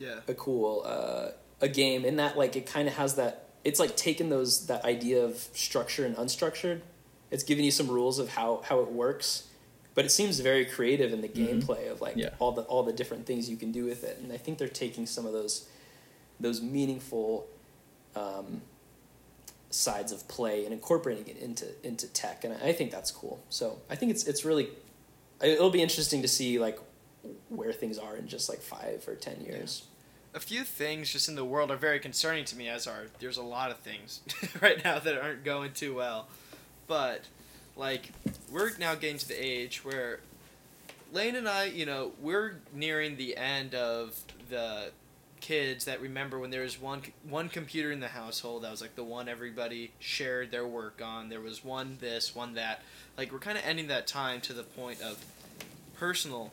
game in that it kind of has that. It's taking that idea of structure and unstructured. It's giving you some rules of how it works, but it seems very creative in the gameplay of all the different things you can do with it. And I think they're taking some of those meaningful sides of play and incorporating it into tech, and I think that's cool. So I think it's really, it'll be interesting to see where things are in just 5 or 10 years. Yeah. A few things just in the world are very concerning to me, there's a lot of things right now that aren't going too well. But we're now getting to the age where Lane and I, we're nearing the end of the kids that remember when there was one computer in the household that was the one everybody shared their work on. There was one this, one that. We're kind of ending that time to the point of personal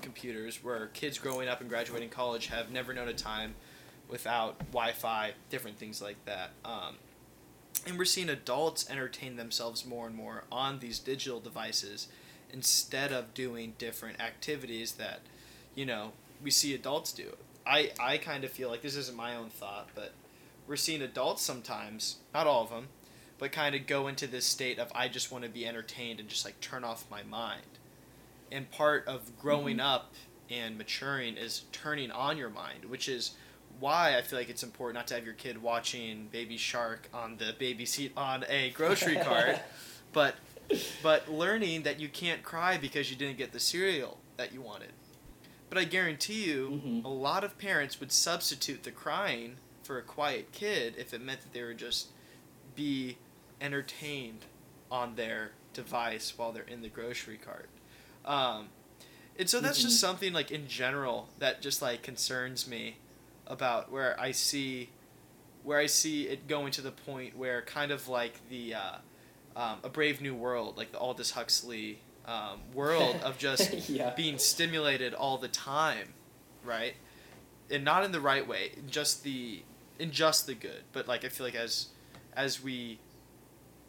computers, where kids growing up and graduating college have never known a time without Wi-Fi, different things like that. And we're seeing adults entertain themselves more and more on these digital devices instead of doing different activities that, you know, we see adults do. I kind of feel like, this isn't my own thought, but we're seeing adults sometimes, not all of them, but kind of go into this state of, I just want to be entertained and just like turn off my mind. And part of growing up and maturing is turning on your mind, which is why I feel like it's important not to have your kid watching Baby Shark on the baby seat on a grocery cart, but learning that you can't cry because you didn't get the cereal that you wanted. But I guarantee you, a lot of parents would substitute the crying for a quiet kid if it meant that they would just be entertained on their device while they're in the grocery cart. And so that's just something, like, in general that just, like, concerns me about where I see it going to the point where kind of like the A Brave New World, like the Aldous Huxley world of just being stimulated all the time, right? And not in the right way, in just the good. But like, I feel like I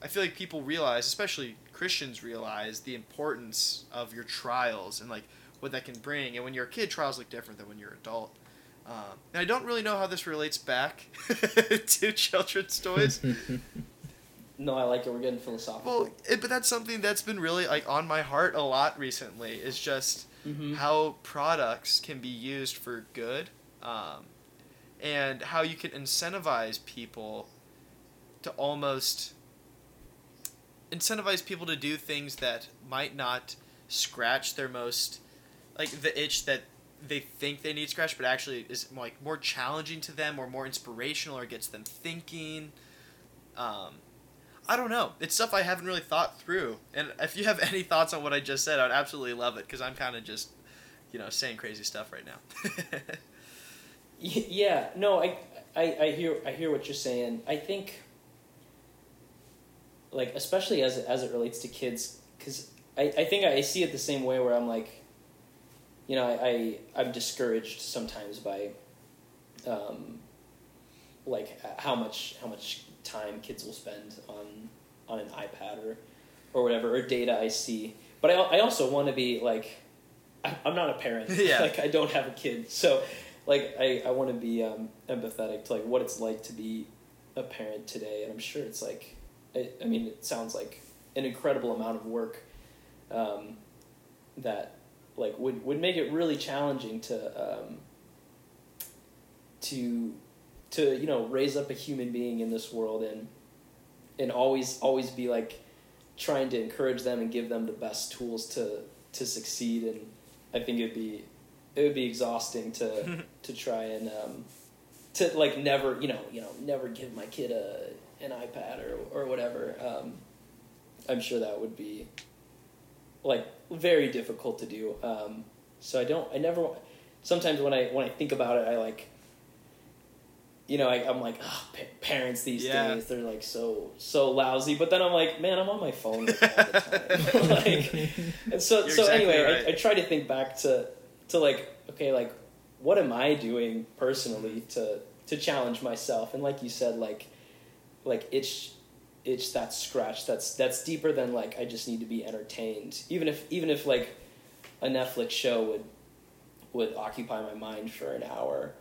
feel like people realize, especially Christians realize, the importance of your trials and like what that can bring. And when you're a kid, trials look different than when you're an adult. And I don't really know how this relates back to children's toys. No, I like it. We're getting philosophical. Well, but that's something that's been really like on my heart a lot recently, is just how products can be used for good, and how you can incentivize people to do things that might not scratch their most, like the itch that they think they need scratched, but actually is like more challenging to them or more inspirational or gets them thinking. I don't know. It's stuff I haven't really thought through. And if you have any thoughts on what I just said, I'd absolutely love it, because I'm kind of just, you know, saying crazy stuff right now. Yeah. No, I hear what you're saying. I think, like, especially as it relates to kids, because I think I see it the same way, where I'm like, you know, I'm discouraged sometimes by, like how much time kids will spend on an iPad or whatever, or data I see. But I also want to be like, I'm not a parent. Yeah. Like, I don't have a kid, so like I want to be empathetic to like what it's like to be a parent today. And I'm sure it's like, I mean it sounds like an incredible amount of work that like would make it really challenging to you know, raise up a human being in this world and always be like trying to encourage them and give them the best tools to succeed. And I think it would be exhausting to try and to like never never give my kid an iPad or whatever. I'm sure that would be like very difficult to do. So sometimes when I think about it, I like, you know, I'm like, oh, parents these days, they're like so lousy. But then I'm like, man, I'm on my phone like all the time. Like, and so You're so exactly anyway, right. I try to think back to like, okay, like what am I doing personally to challenge myself? And like you said, like itch that scratch that's deeper than like I just need to be entertained. Even if like a Netflix show would occupy my mind for an hour.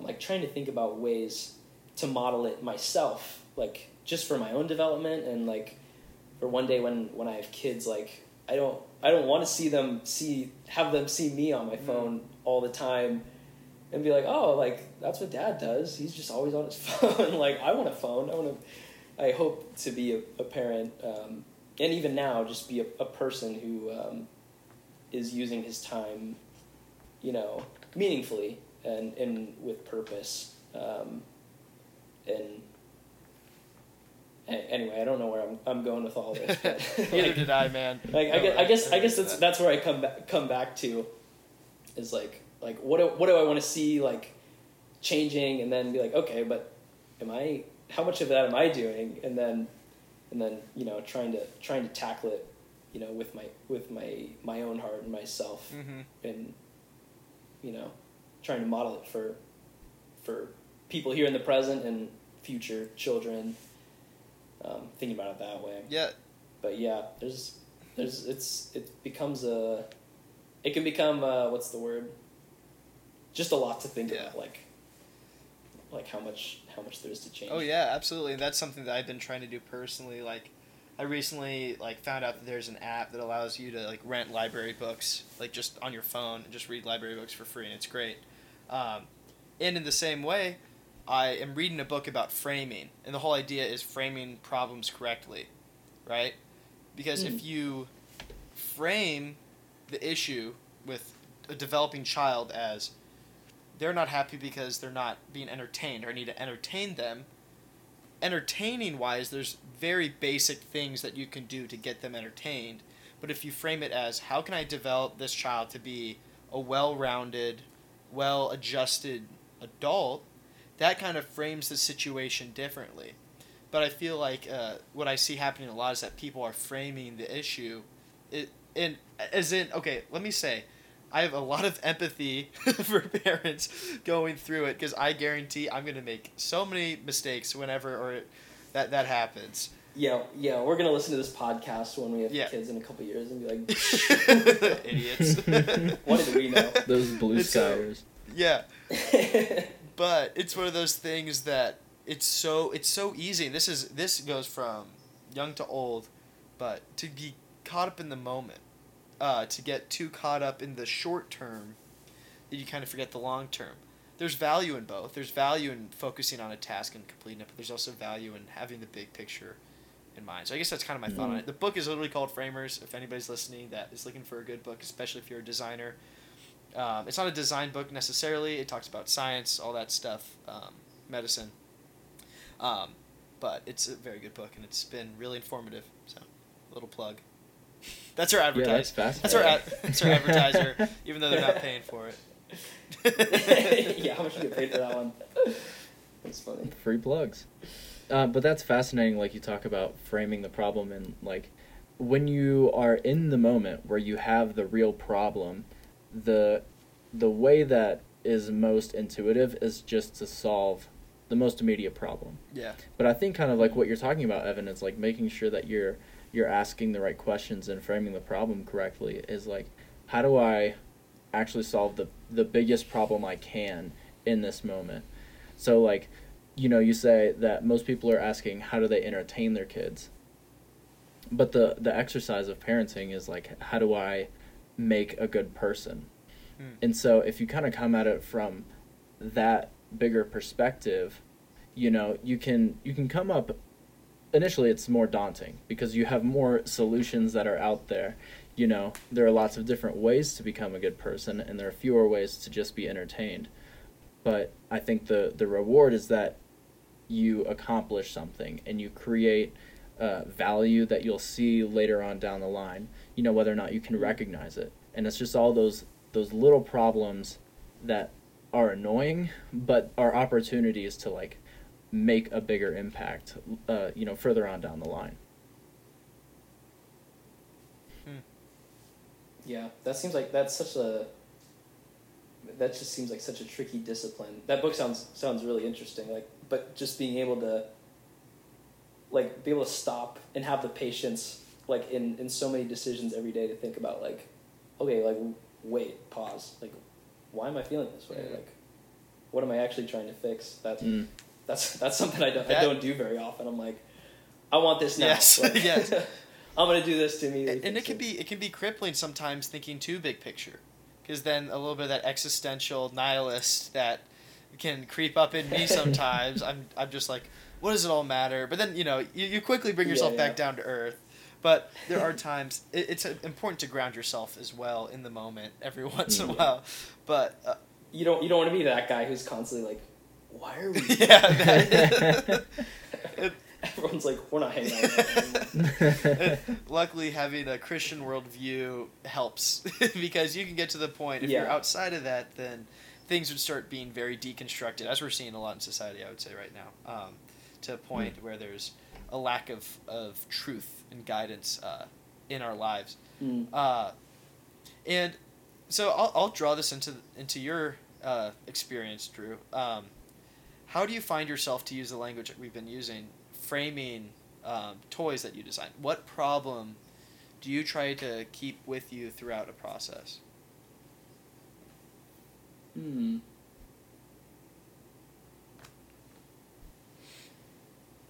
Like trying to think about ways to model it myself, like just for my own development, and like for one day when I have kids, like I don't want to have them see me on my phone all the time and be like, oh, like that's what Dad does. He's just always on his phone. Like I want a phone. I hope to be a parent, and even now just be a person who is using his time, you know, meaningfully. And with purpose, and anyway, I don't know where I'm going with all this. But neither like, did I, man. Like no, I guess that's where I come back to, is like what do I want to see like changing, and then be like, okay, but how much of that am I doing, and then you know trying to tackle it, you know, with my own heart and myself, and you know. Trying to model it for people here in the present and future children, Thinking about it that way. Yeah. But yeah, it can become what's the word? Just a lot to think about, like how much there is to change. Oh yeah, absolutely. And that's something that I've been trying to do personally. Like, I recently found out that there's an app that allows you to rent library books, just on your phone, and just read library books for free, and it's great. And in the same way, I am reading a book about framing, and the whole idea is framing problems correctly, right? Because if you frame the issue with a developing child as they're not happy because they're not being entertained, or I need to entertain them, entertaining-wise, there's very basic things that you can do to get them entertained. But if you frame it as, how can I develop this child to be a well-rounded, well-adjusted adult, that kind of frames the situation differently. But I feel like what I see happening a lot is that people are framing the issue. Let me say, I have a lot of empathy for parents going through it, because I guarantee I'm going to make so many mistakes whenever that happens. Yeah, we're going to listen to this podcast when we have kids in a couple years and be like... Idiots. What did we know? Those blue skies. Yeah. But it's one of those things that it's so easy. This goes from young to old, but to be caught up in the moment. To get too caught up in the short term that you kind of forget the long term. There's value in both. There's value in focusing on a task and completing it, but there's also value in having the big picture in mind. So I guess that's kind of my thought on it. The book is literally called Framers. If anybody's listening that is looking for a good book, especially if you're a designer. It's not a design book necessarily. It talks about science, all that stuff, medicine. But it's a very good book, and it's been really informative. So a little plug. That's our advertiser. Yeah, that's fascinating. That's our advertiser, even though they're not paying for it. Yeah, how much do you get paid for that one? That's funny. Free plugs. But that's fascinating, you talk about framing the problem, and, when you are in the moment where you have the real problem, the way that is most intuitive is just to solve the most immediate problem. Yeah. But I think kind of what you're talking about, Evan, is, making sure that you're asking the right questions and framing the problem correctly is how do I actually solve the biggest problem I can in this moment? So you say that most people are asking how do they entertain their kids, but the exercise of parenting is how do I make a good person? And so if you kind of come at it from that bigger perspective, you can come up. Initially, it's more daunting because you have more solutions that are out there. There are lots of different ways to become a good person, and there are fewer ways to just be entertained. But I think the reward is that you accomplish something and you create value that you'll see later on down the line, whether or not you can recognize it. And it's just all those little problems that are annoying but are opportunities to make a bigger impact, further on down the line. Yeah, that just seems like such a tricky discipline. That book sounds really interesting, but just being able to, be able to stop and have the patience, in so many decisions every day to think about, okay, wait, pause, why am I feeling this way? Yeah. What am I actually trying to fix? That's something I don't do very often. I'm I want this now. Yes, yes. I'm gonna do this to me. And it can be crippling sometimes thinking too big picture, because then a little bit of that existential nihilist that can creep up in me sometimes. I'm just what does it all matter? But then you quickly bring yourself back down to earth. But there are times it's important to ground yourself as well in the moment every once in a while. But you don't want to be that guy who's constantly why are we? Yeah, everyone's we're not hanging out. Luckily, having a Christian worldview helps because you can get to the point. If you're outside of that, then things would start being very deconstructed, as we're seeing a lot in society. I would say right now, to a point where there's a lack of truth and guidance in our lives, and so I'll draw this into your experience, Drew. How do you find yourself, to use the language that we've been using, framing toys that you design? What problem do you try to keep with you throughout a process?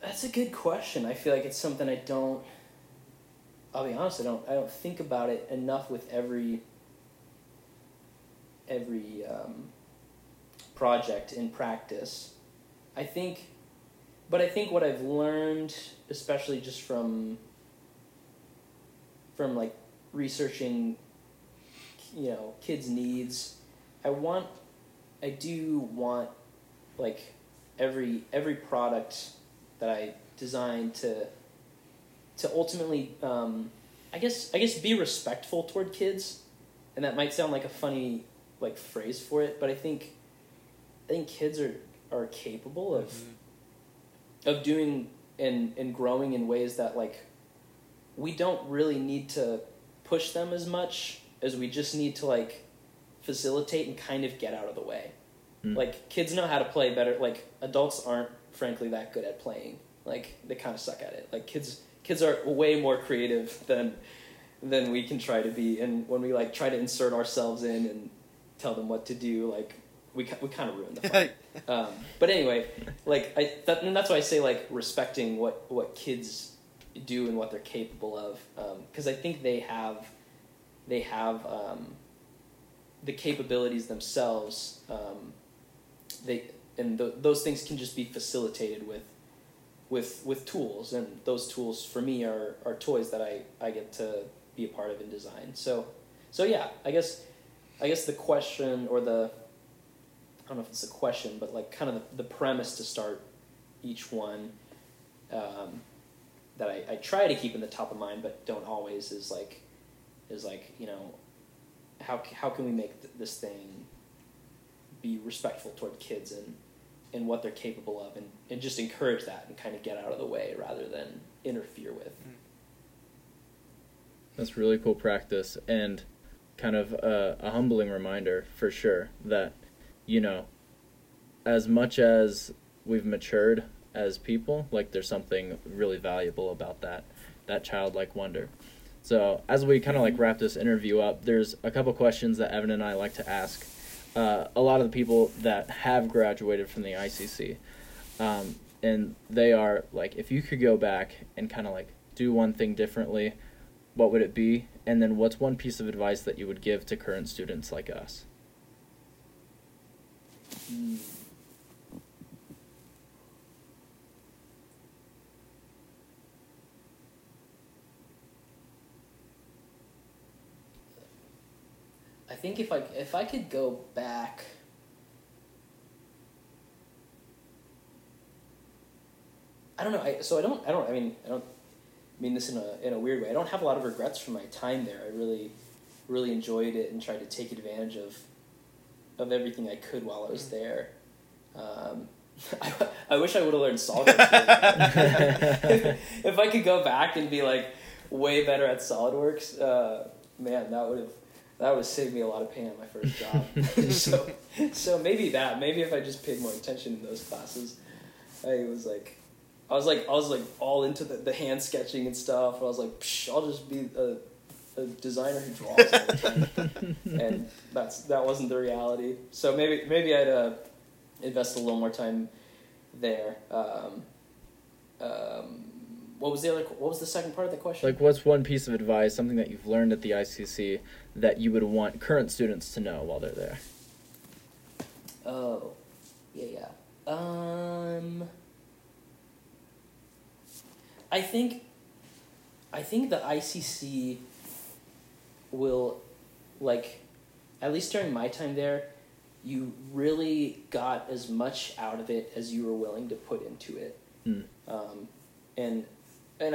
That's a good question. I feel like it's something I don't... I'll be honest, I don't think about it enough with every project in practice. I think what I've learned, especially just from like researching, you know, kids' needs, I do want like every product that I design to ultimately, I guess be respectful toward kids. And that might sound like a funny like phrase for it, but I think kids are capable of of doing and growing in ways that like we don't really need to push them as much as we just need to like facilitate and kind of get out of the way. Like kids know how to play better. Like adults aren't frankly that good at playing. Like they kind of suck at it. Like kids are way more creative than we can try to be, and when we like try to insert ourselves in and tell them what to do, like we kind of ruin the fun. But anyway, like and that's why I say like respecting what kids do and what they're capable of, because I think they have the capabilities themselves. Those things can just be facilitated with tools, and those tools for me are toys that I get to be a part of in design. So yeah, I guess the question, or I don't know if it's a question, but like kind of the premise to start each one, that I try to keep in the top of mind, but don't always, is like, you know, how can we make this thing be respectful toward kids and what they're capable of, and just encourage that and kind of get out of the way rather than interfere with. That's really cool practice, and kind of a humbling reminder for sure that, you know, as much as we've matured as people, like there's something really valuable about that childlike wonder. So as we kind of like wrap this interview up, there's a couple questions that Evan and I like to ask a lot of the people that have graduated from the ICC. And they are like, if you could go back and kind of like do one thing differently, what would it be? And then what's one piece of advice that you would give to current students like us? I think if I could go back, I don't know. I don't mean this in a weird way. I don't have a lot of regrets for my time there. I really enjoyed it and tried to take advantage of everything I could while I was there. I wish I would have learned SolidWorks. If I could go back and be like way better at SolidWorks, man, that would have saved me a lot of pain at my first job. so maybe if I just paid more attention in those classes, I was like all into the hand sketching and stuff. I was like, I'll just be a designer who draws all the time. And that wasn't the reality. So maybe I'd invest a little more time there. What was the second part of the question? Like, what's one piece of advice, something that you've learned at the ICC that you would want current students to know while they're there? Oh, yeah. I think the ICC will, like, at least during my time there, you really got as much out of it as you were willing to put into it. And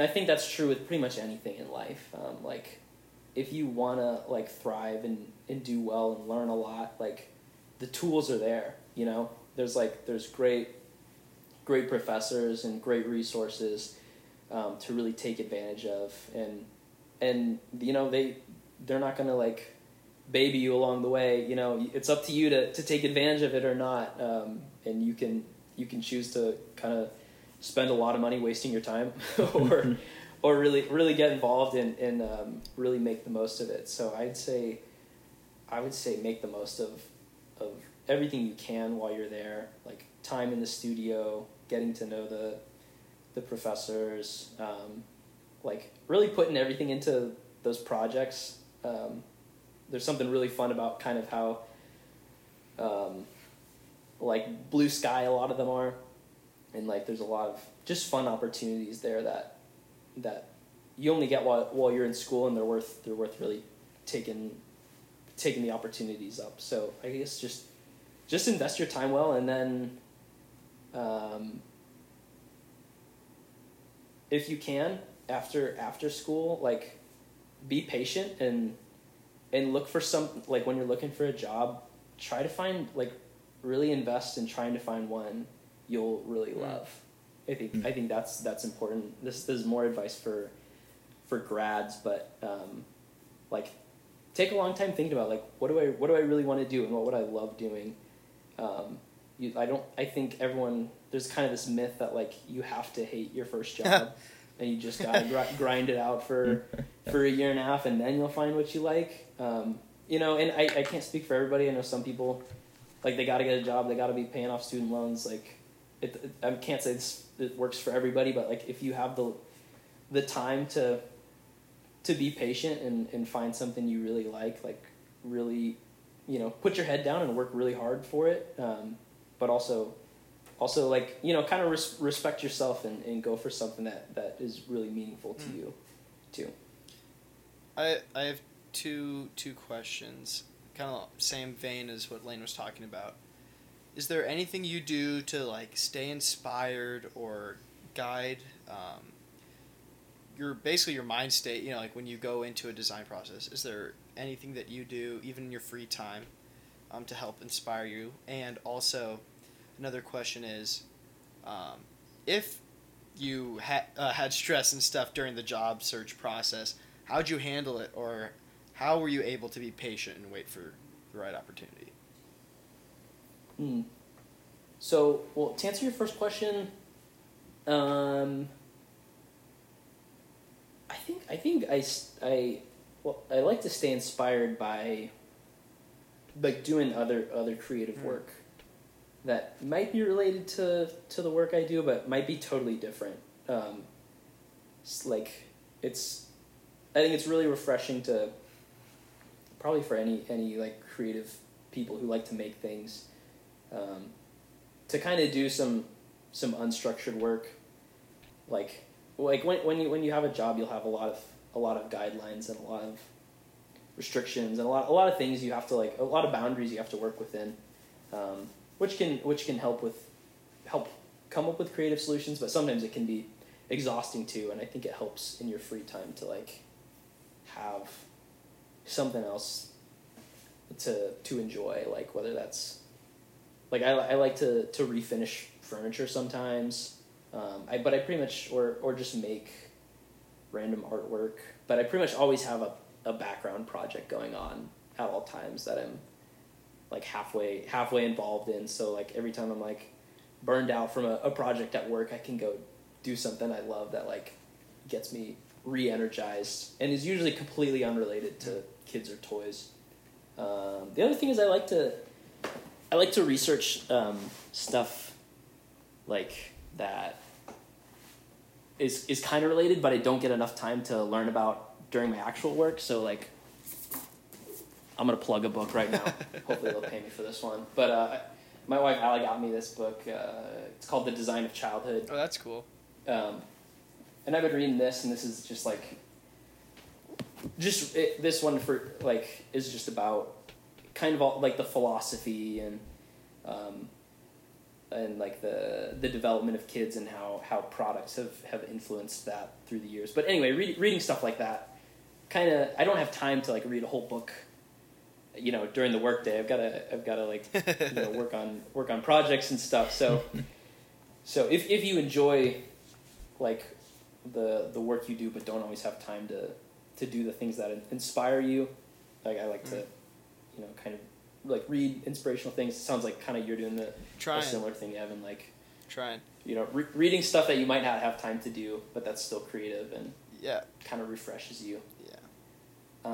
I think that's true with pretty much anything in life. Like, if you want to, like, thrive and do well and learn a lot, like, the tools are there, you know? There's great professors and great resources to really take advantage of. And you know, they're not going to, like, baby you along the way. You know, it's up to you to take advantage of it or not. And you can choose to kind of spend a lot of money wasting your time or really get involved and really make the most of it. So I would say make the most of everything you can while you're there, like time in the studio, getting to know the professors, like really putting everything into those projects. There's something really fun about kind of how like blue sky a lot of them are, and like there's a lot of just fun opportunities there that you only get while you're in school, and they're worth really taking the opportunities up. So I guess just invest your time well, and then if you can after school, like be patient and look for some, like when you're looking for a job, try to find, like really invest in trying to find one you'll really love. I think that's important. This is more advice for grads, but like take a long time thinking about like what do I really want to do and what would I love doing. I think everyone, there's kind of this myth that like you have to hate your first job and you just gotta grind it out for a year and a half, and then you'll find what you like. And I can't speak for everybody. I know some people, like they gotta get a job, they gotta be paying off student loans. Like I can't say it works for everybody, but like if you have the time to be patient and find something you really like really, put your head down and work really hard for it. But also like, kind of respect yourself and go for something that is really meaningful to you too. I have two questions, kind of same vein as what Lane was talking about. Is there anything you do to like stay inspired or guide your mind state, like when you go into a design process? Is there anything that you do, even in your free time, to help inspire you? And also, another question is, if you had stress and stuff during the job search process, how'd you handle it, or how were you able to be patient and wait for the right opportunity? So, well, to answer your first question, I like to stay inspired by like doing other creative work that might be related to the work I do, but might be totally different. I think it's really refreshing to, probably for any like creative people who like to make things, to kind of do some unstructured work. Like when you have a job, you'll have a lot of guidelines and a lot of restrictions and a lot of things you have to, like a lot of boundaries you have to work within, which can help come up with creative solutions, but sometimes it can be exhausting too. And I think it helps in your free time to like have something else to enjoy, like whether that's like I like to refinish furniture sometimes. I pretty much or just make random artwork, but I pretty much always have a background project going on at all times that I'm like halfway involved in. So like every time I'm like burned out from a project at work, I can go do something I love that like gets me re-energized and is usually completely unrelated to kids or toys. The other thing is I like to research stuff like that is kind of related, but I don't get enough time to learn about during my actual work. So like I'm gonna plug a book right now. Hopefully they'll pay me for this one. But my wife Allie got me this book. It's called The Design of Childhood. Oh, that's cool. And I've been reading this, and this is just like this one for like is just about kind of all like the philosophy and like the development of kids and how products have influenced that through the years. But anyway, reading stuff like that, kind of, I don't have time to like read a whole book, during the workday. I've gotta like, work on projects and stuff. So if you enjoy like the work you do, but don't always have time to do the things that inspire you, like I like to, kind of like read inspirational things. It sounds like kind of you're doing a similar thing, Evan. Like trying. You know, reading stuff that you might not have time to do, but that's still creative and yeah, kind of refreshes you. Yeah.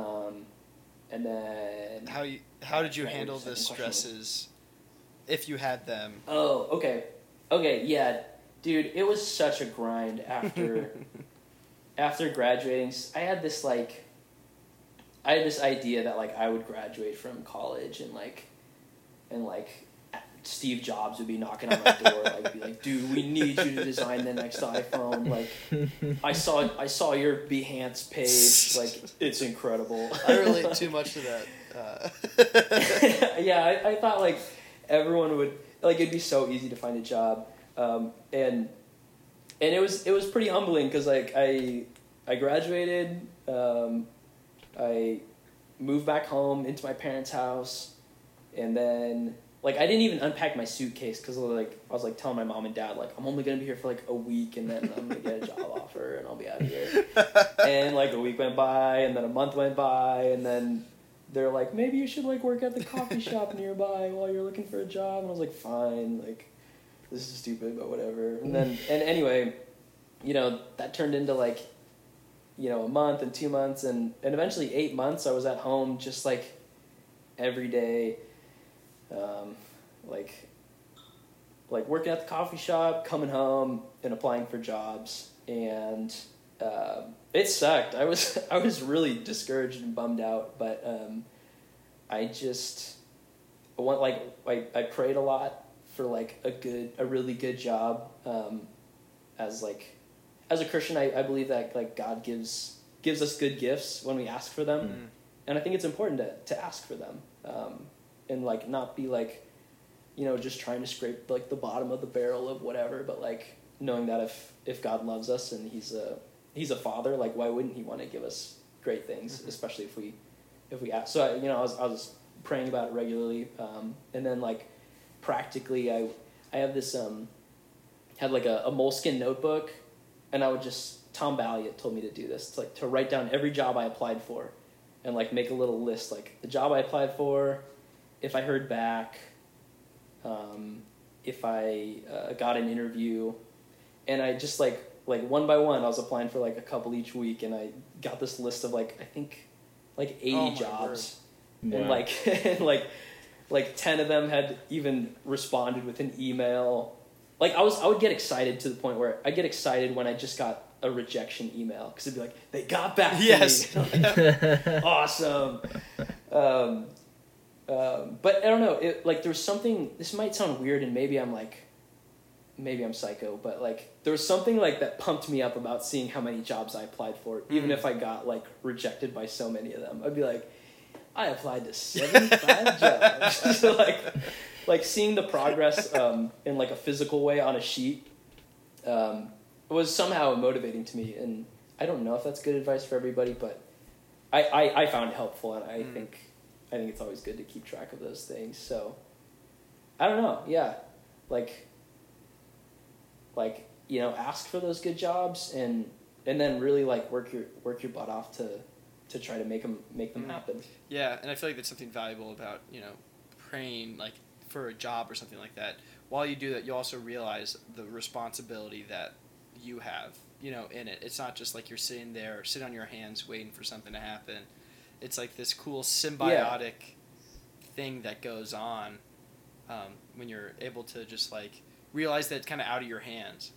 And then how did you handle the stresses, if you had them? Oh, okay, yeah, dude, it was such a grind after after graduating. I had this idea that like I would graduate from college and Steve Jobs would be knocking on my door, like, be like, dude, we need you to design the next iPhone. Like, I saw your Behance page. Like, it's incredible. I relate too much to that. Yeah, I thought, like, everyone would, like, it'd be so easy to find a job. And it was pretty humbling because, like, I graduated. I moved back home into my parents' house. And then... like, I didn't even unpack my suitcase because, like, I was, like, telling my mom and dad, like, I'm only going to be here for, like, a week, and then I'm going to get a job offer, and I'll be out of here. And, like, a week went by, and then a month went by, and then they're like, maybe you should, like, work at the coffee shop nearby while you're looking for a job. And I was like, fine, like, this is stupid, but whatever. And anyway, you know, that turned into, like, you know, a month and 2 months and eventually 8 months I was at home just, like, every day. Like working at the coffee shop, coming home and applying for jobs. And, it sucked. I was really discouraged and bummed out, but, I prayed a lot for like a really good job. As a Christian, I believe that like God gives us good gifts when we ask for them. Mm-hmm. And I think it's important to ask for them. And, like, not be, like, you know, just trying to scrape, like, the bottom of the barrel of whatever, but, like, knowing that if God loves us and he's a father, like, why wouldn't he want to give us great things, mm-hmm. especially if we ask? So, I was praying about it regularly, and then, like, practically, I have this, had, like, a Moleskine notebook, and I would just, Tom Balliett told me to do this, to write down every job I applied for, and, like, make a little list, like, the job I applied for, if I heard back, if I got an interview, and I just like one by one, I was applying for like a couple each week, and I got this list of like I think like 80 jobs, yeah. And like 10 of them had even responded with an email. Like I would get excited to the point where I get excited when I just got a rejection email because it'd be like they got back to yes. me. Yes, awesome. But I don't know, it, like, there was something, this might sound weird and maybe I'm psycho, but like there was something like that pumped me up about seeing how many jobs I applied for, even if I got like rejected by so many of them. I'd be like, I applied to 75 jobs. like seeing the progress, in like a physical way on a sheet, was somehow motivating to me. And I don't know if that's good advice for everybody, but I found it helpful. And I think it's always good to keep track of those things. So, I don't know. Yeah. Like, you know, ask for those good jobs and then really like work your butt off to try to make them happen. Yeah. And I feel like there's something valuable about, you know, praying like for a job or something like that. While you do that, you also realize the responsibility that you have, you know, in it. It's not just like you're sitting there, sitting on your hands waiting for something to happen. It's like this cool symbiotic thing that goes on when you're able to just like realize that it's kind of out of your hands.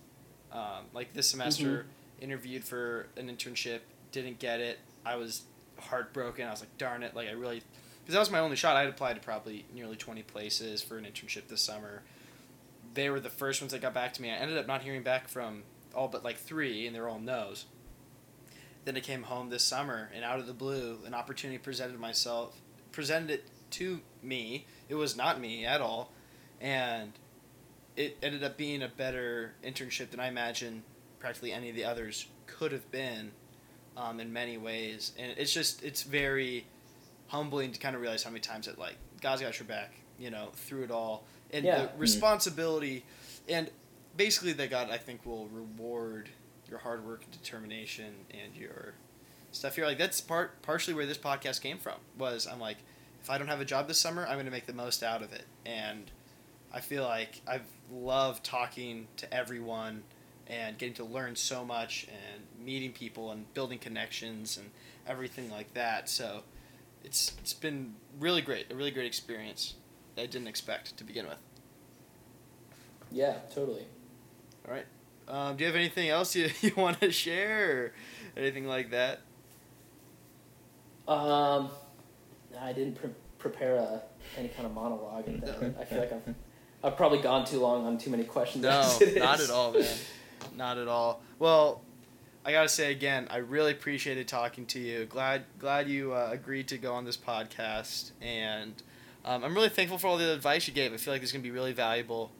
Like this semester, mm-hmm. interviewed for an internship, didn't get it. I was heartbroken. I was like, darn it. Like I really, because that was my only shot. I had applied to probably nearly 20 places for an internship this summer. They were the first ones that got back to me. I ended up not hearing back from all but like 3, and they're all no's. Then I came home this summer, and out of the blue, an opportunity presented to me. It was not me at all, and it ended up being a better internship than I imagine practically any of the others could have been, in many ways. And it's very humbling to kind of realize how many times that like God's got your back, you know, through it all, and the responsibility, and basically that God I think will reward your hard work and determination and your stuff here. Like that's partially where this podcast came from, was I'm like, if I don't have a job this summer, I'm going to make the most out of it. And I feel like I've loved talking to everyone and getting to learn so much and meeting people and building connections and everything like that. So it's been really great, a really great experience that I didn't expect to begin with. Yeah, totally. All right. Do you have anything else you want to share or anything like that? I didn't prepare any kind of monologue. I feel like I've probably gone too long on too many questions. No, not at all, man. Not at all. Well, I got to say again, I really appreciated talking to you. Glad you agreed to go on this podcast. And I'm really thankful for all the advice you gave. I feel like it's going to be really valuable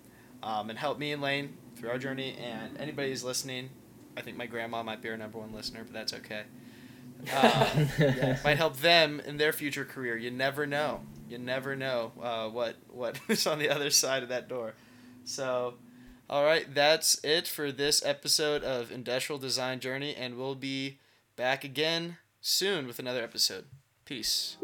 and help me and Lane through our journey. And anybody who's listening, I think my grandma might be our number one listener, but that's okay. Might help them in their future career. You never know. You never know what is on the other side of that door. So, all right, that's it for this episode of Industrial Design Journey, and we'll be back again soon with another episode. Peace.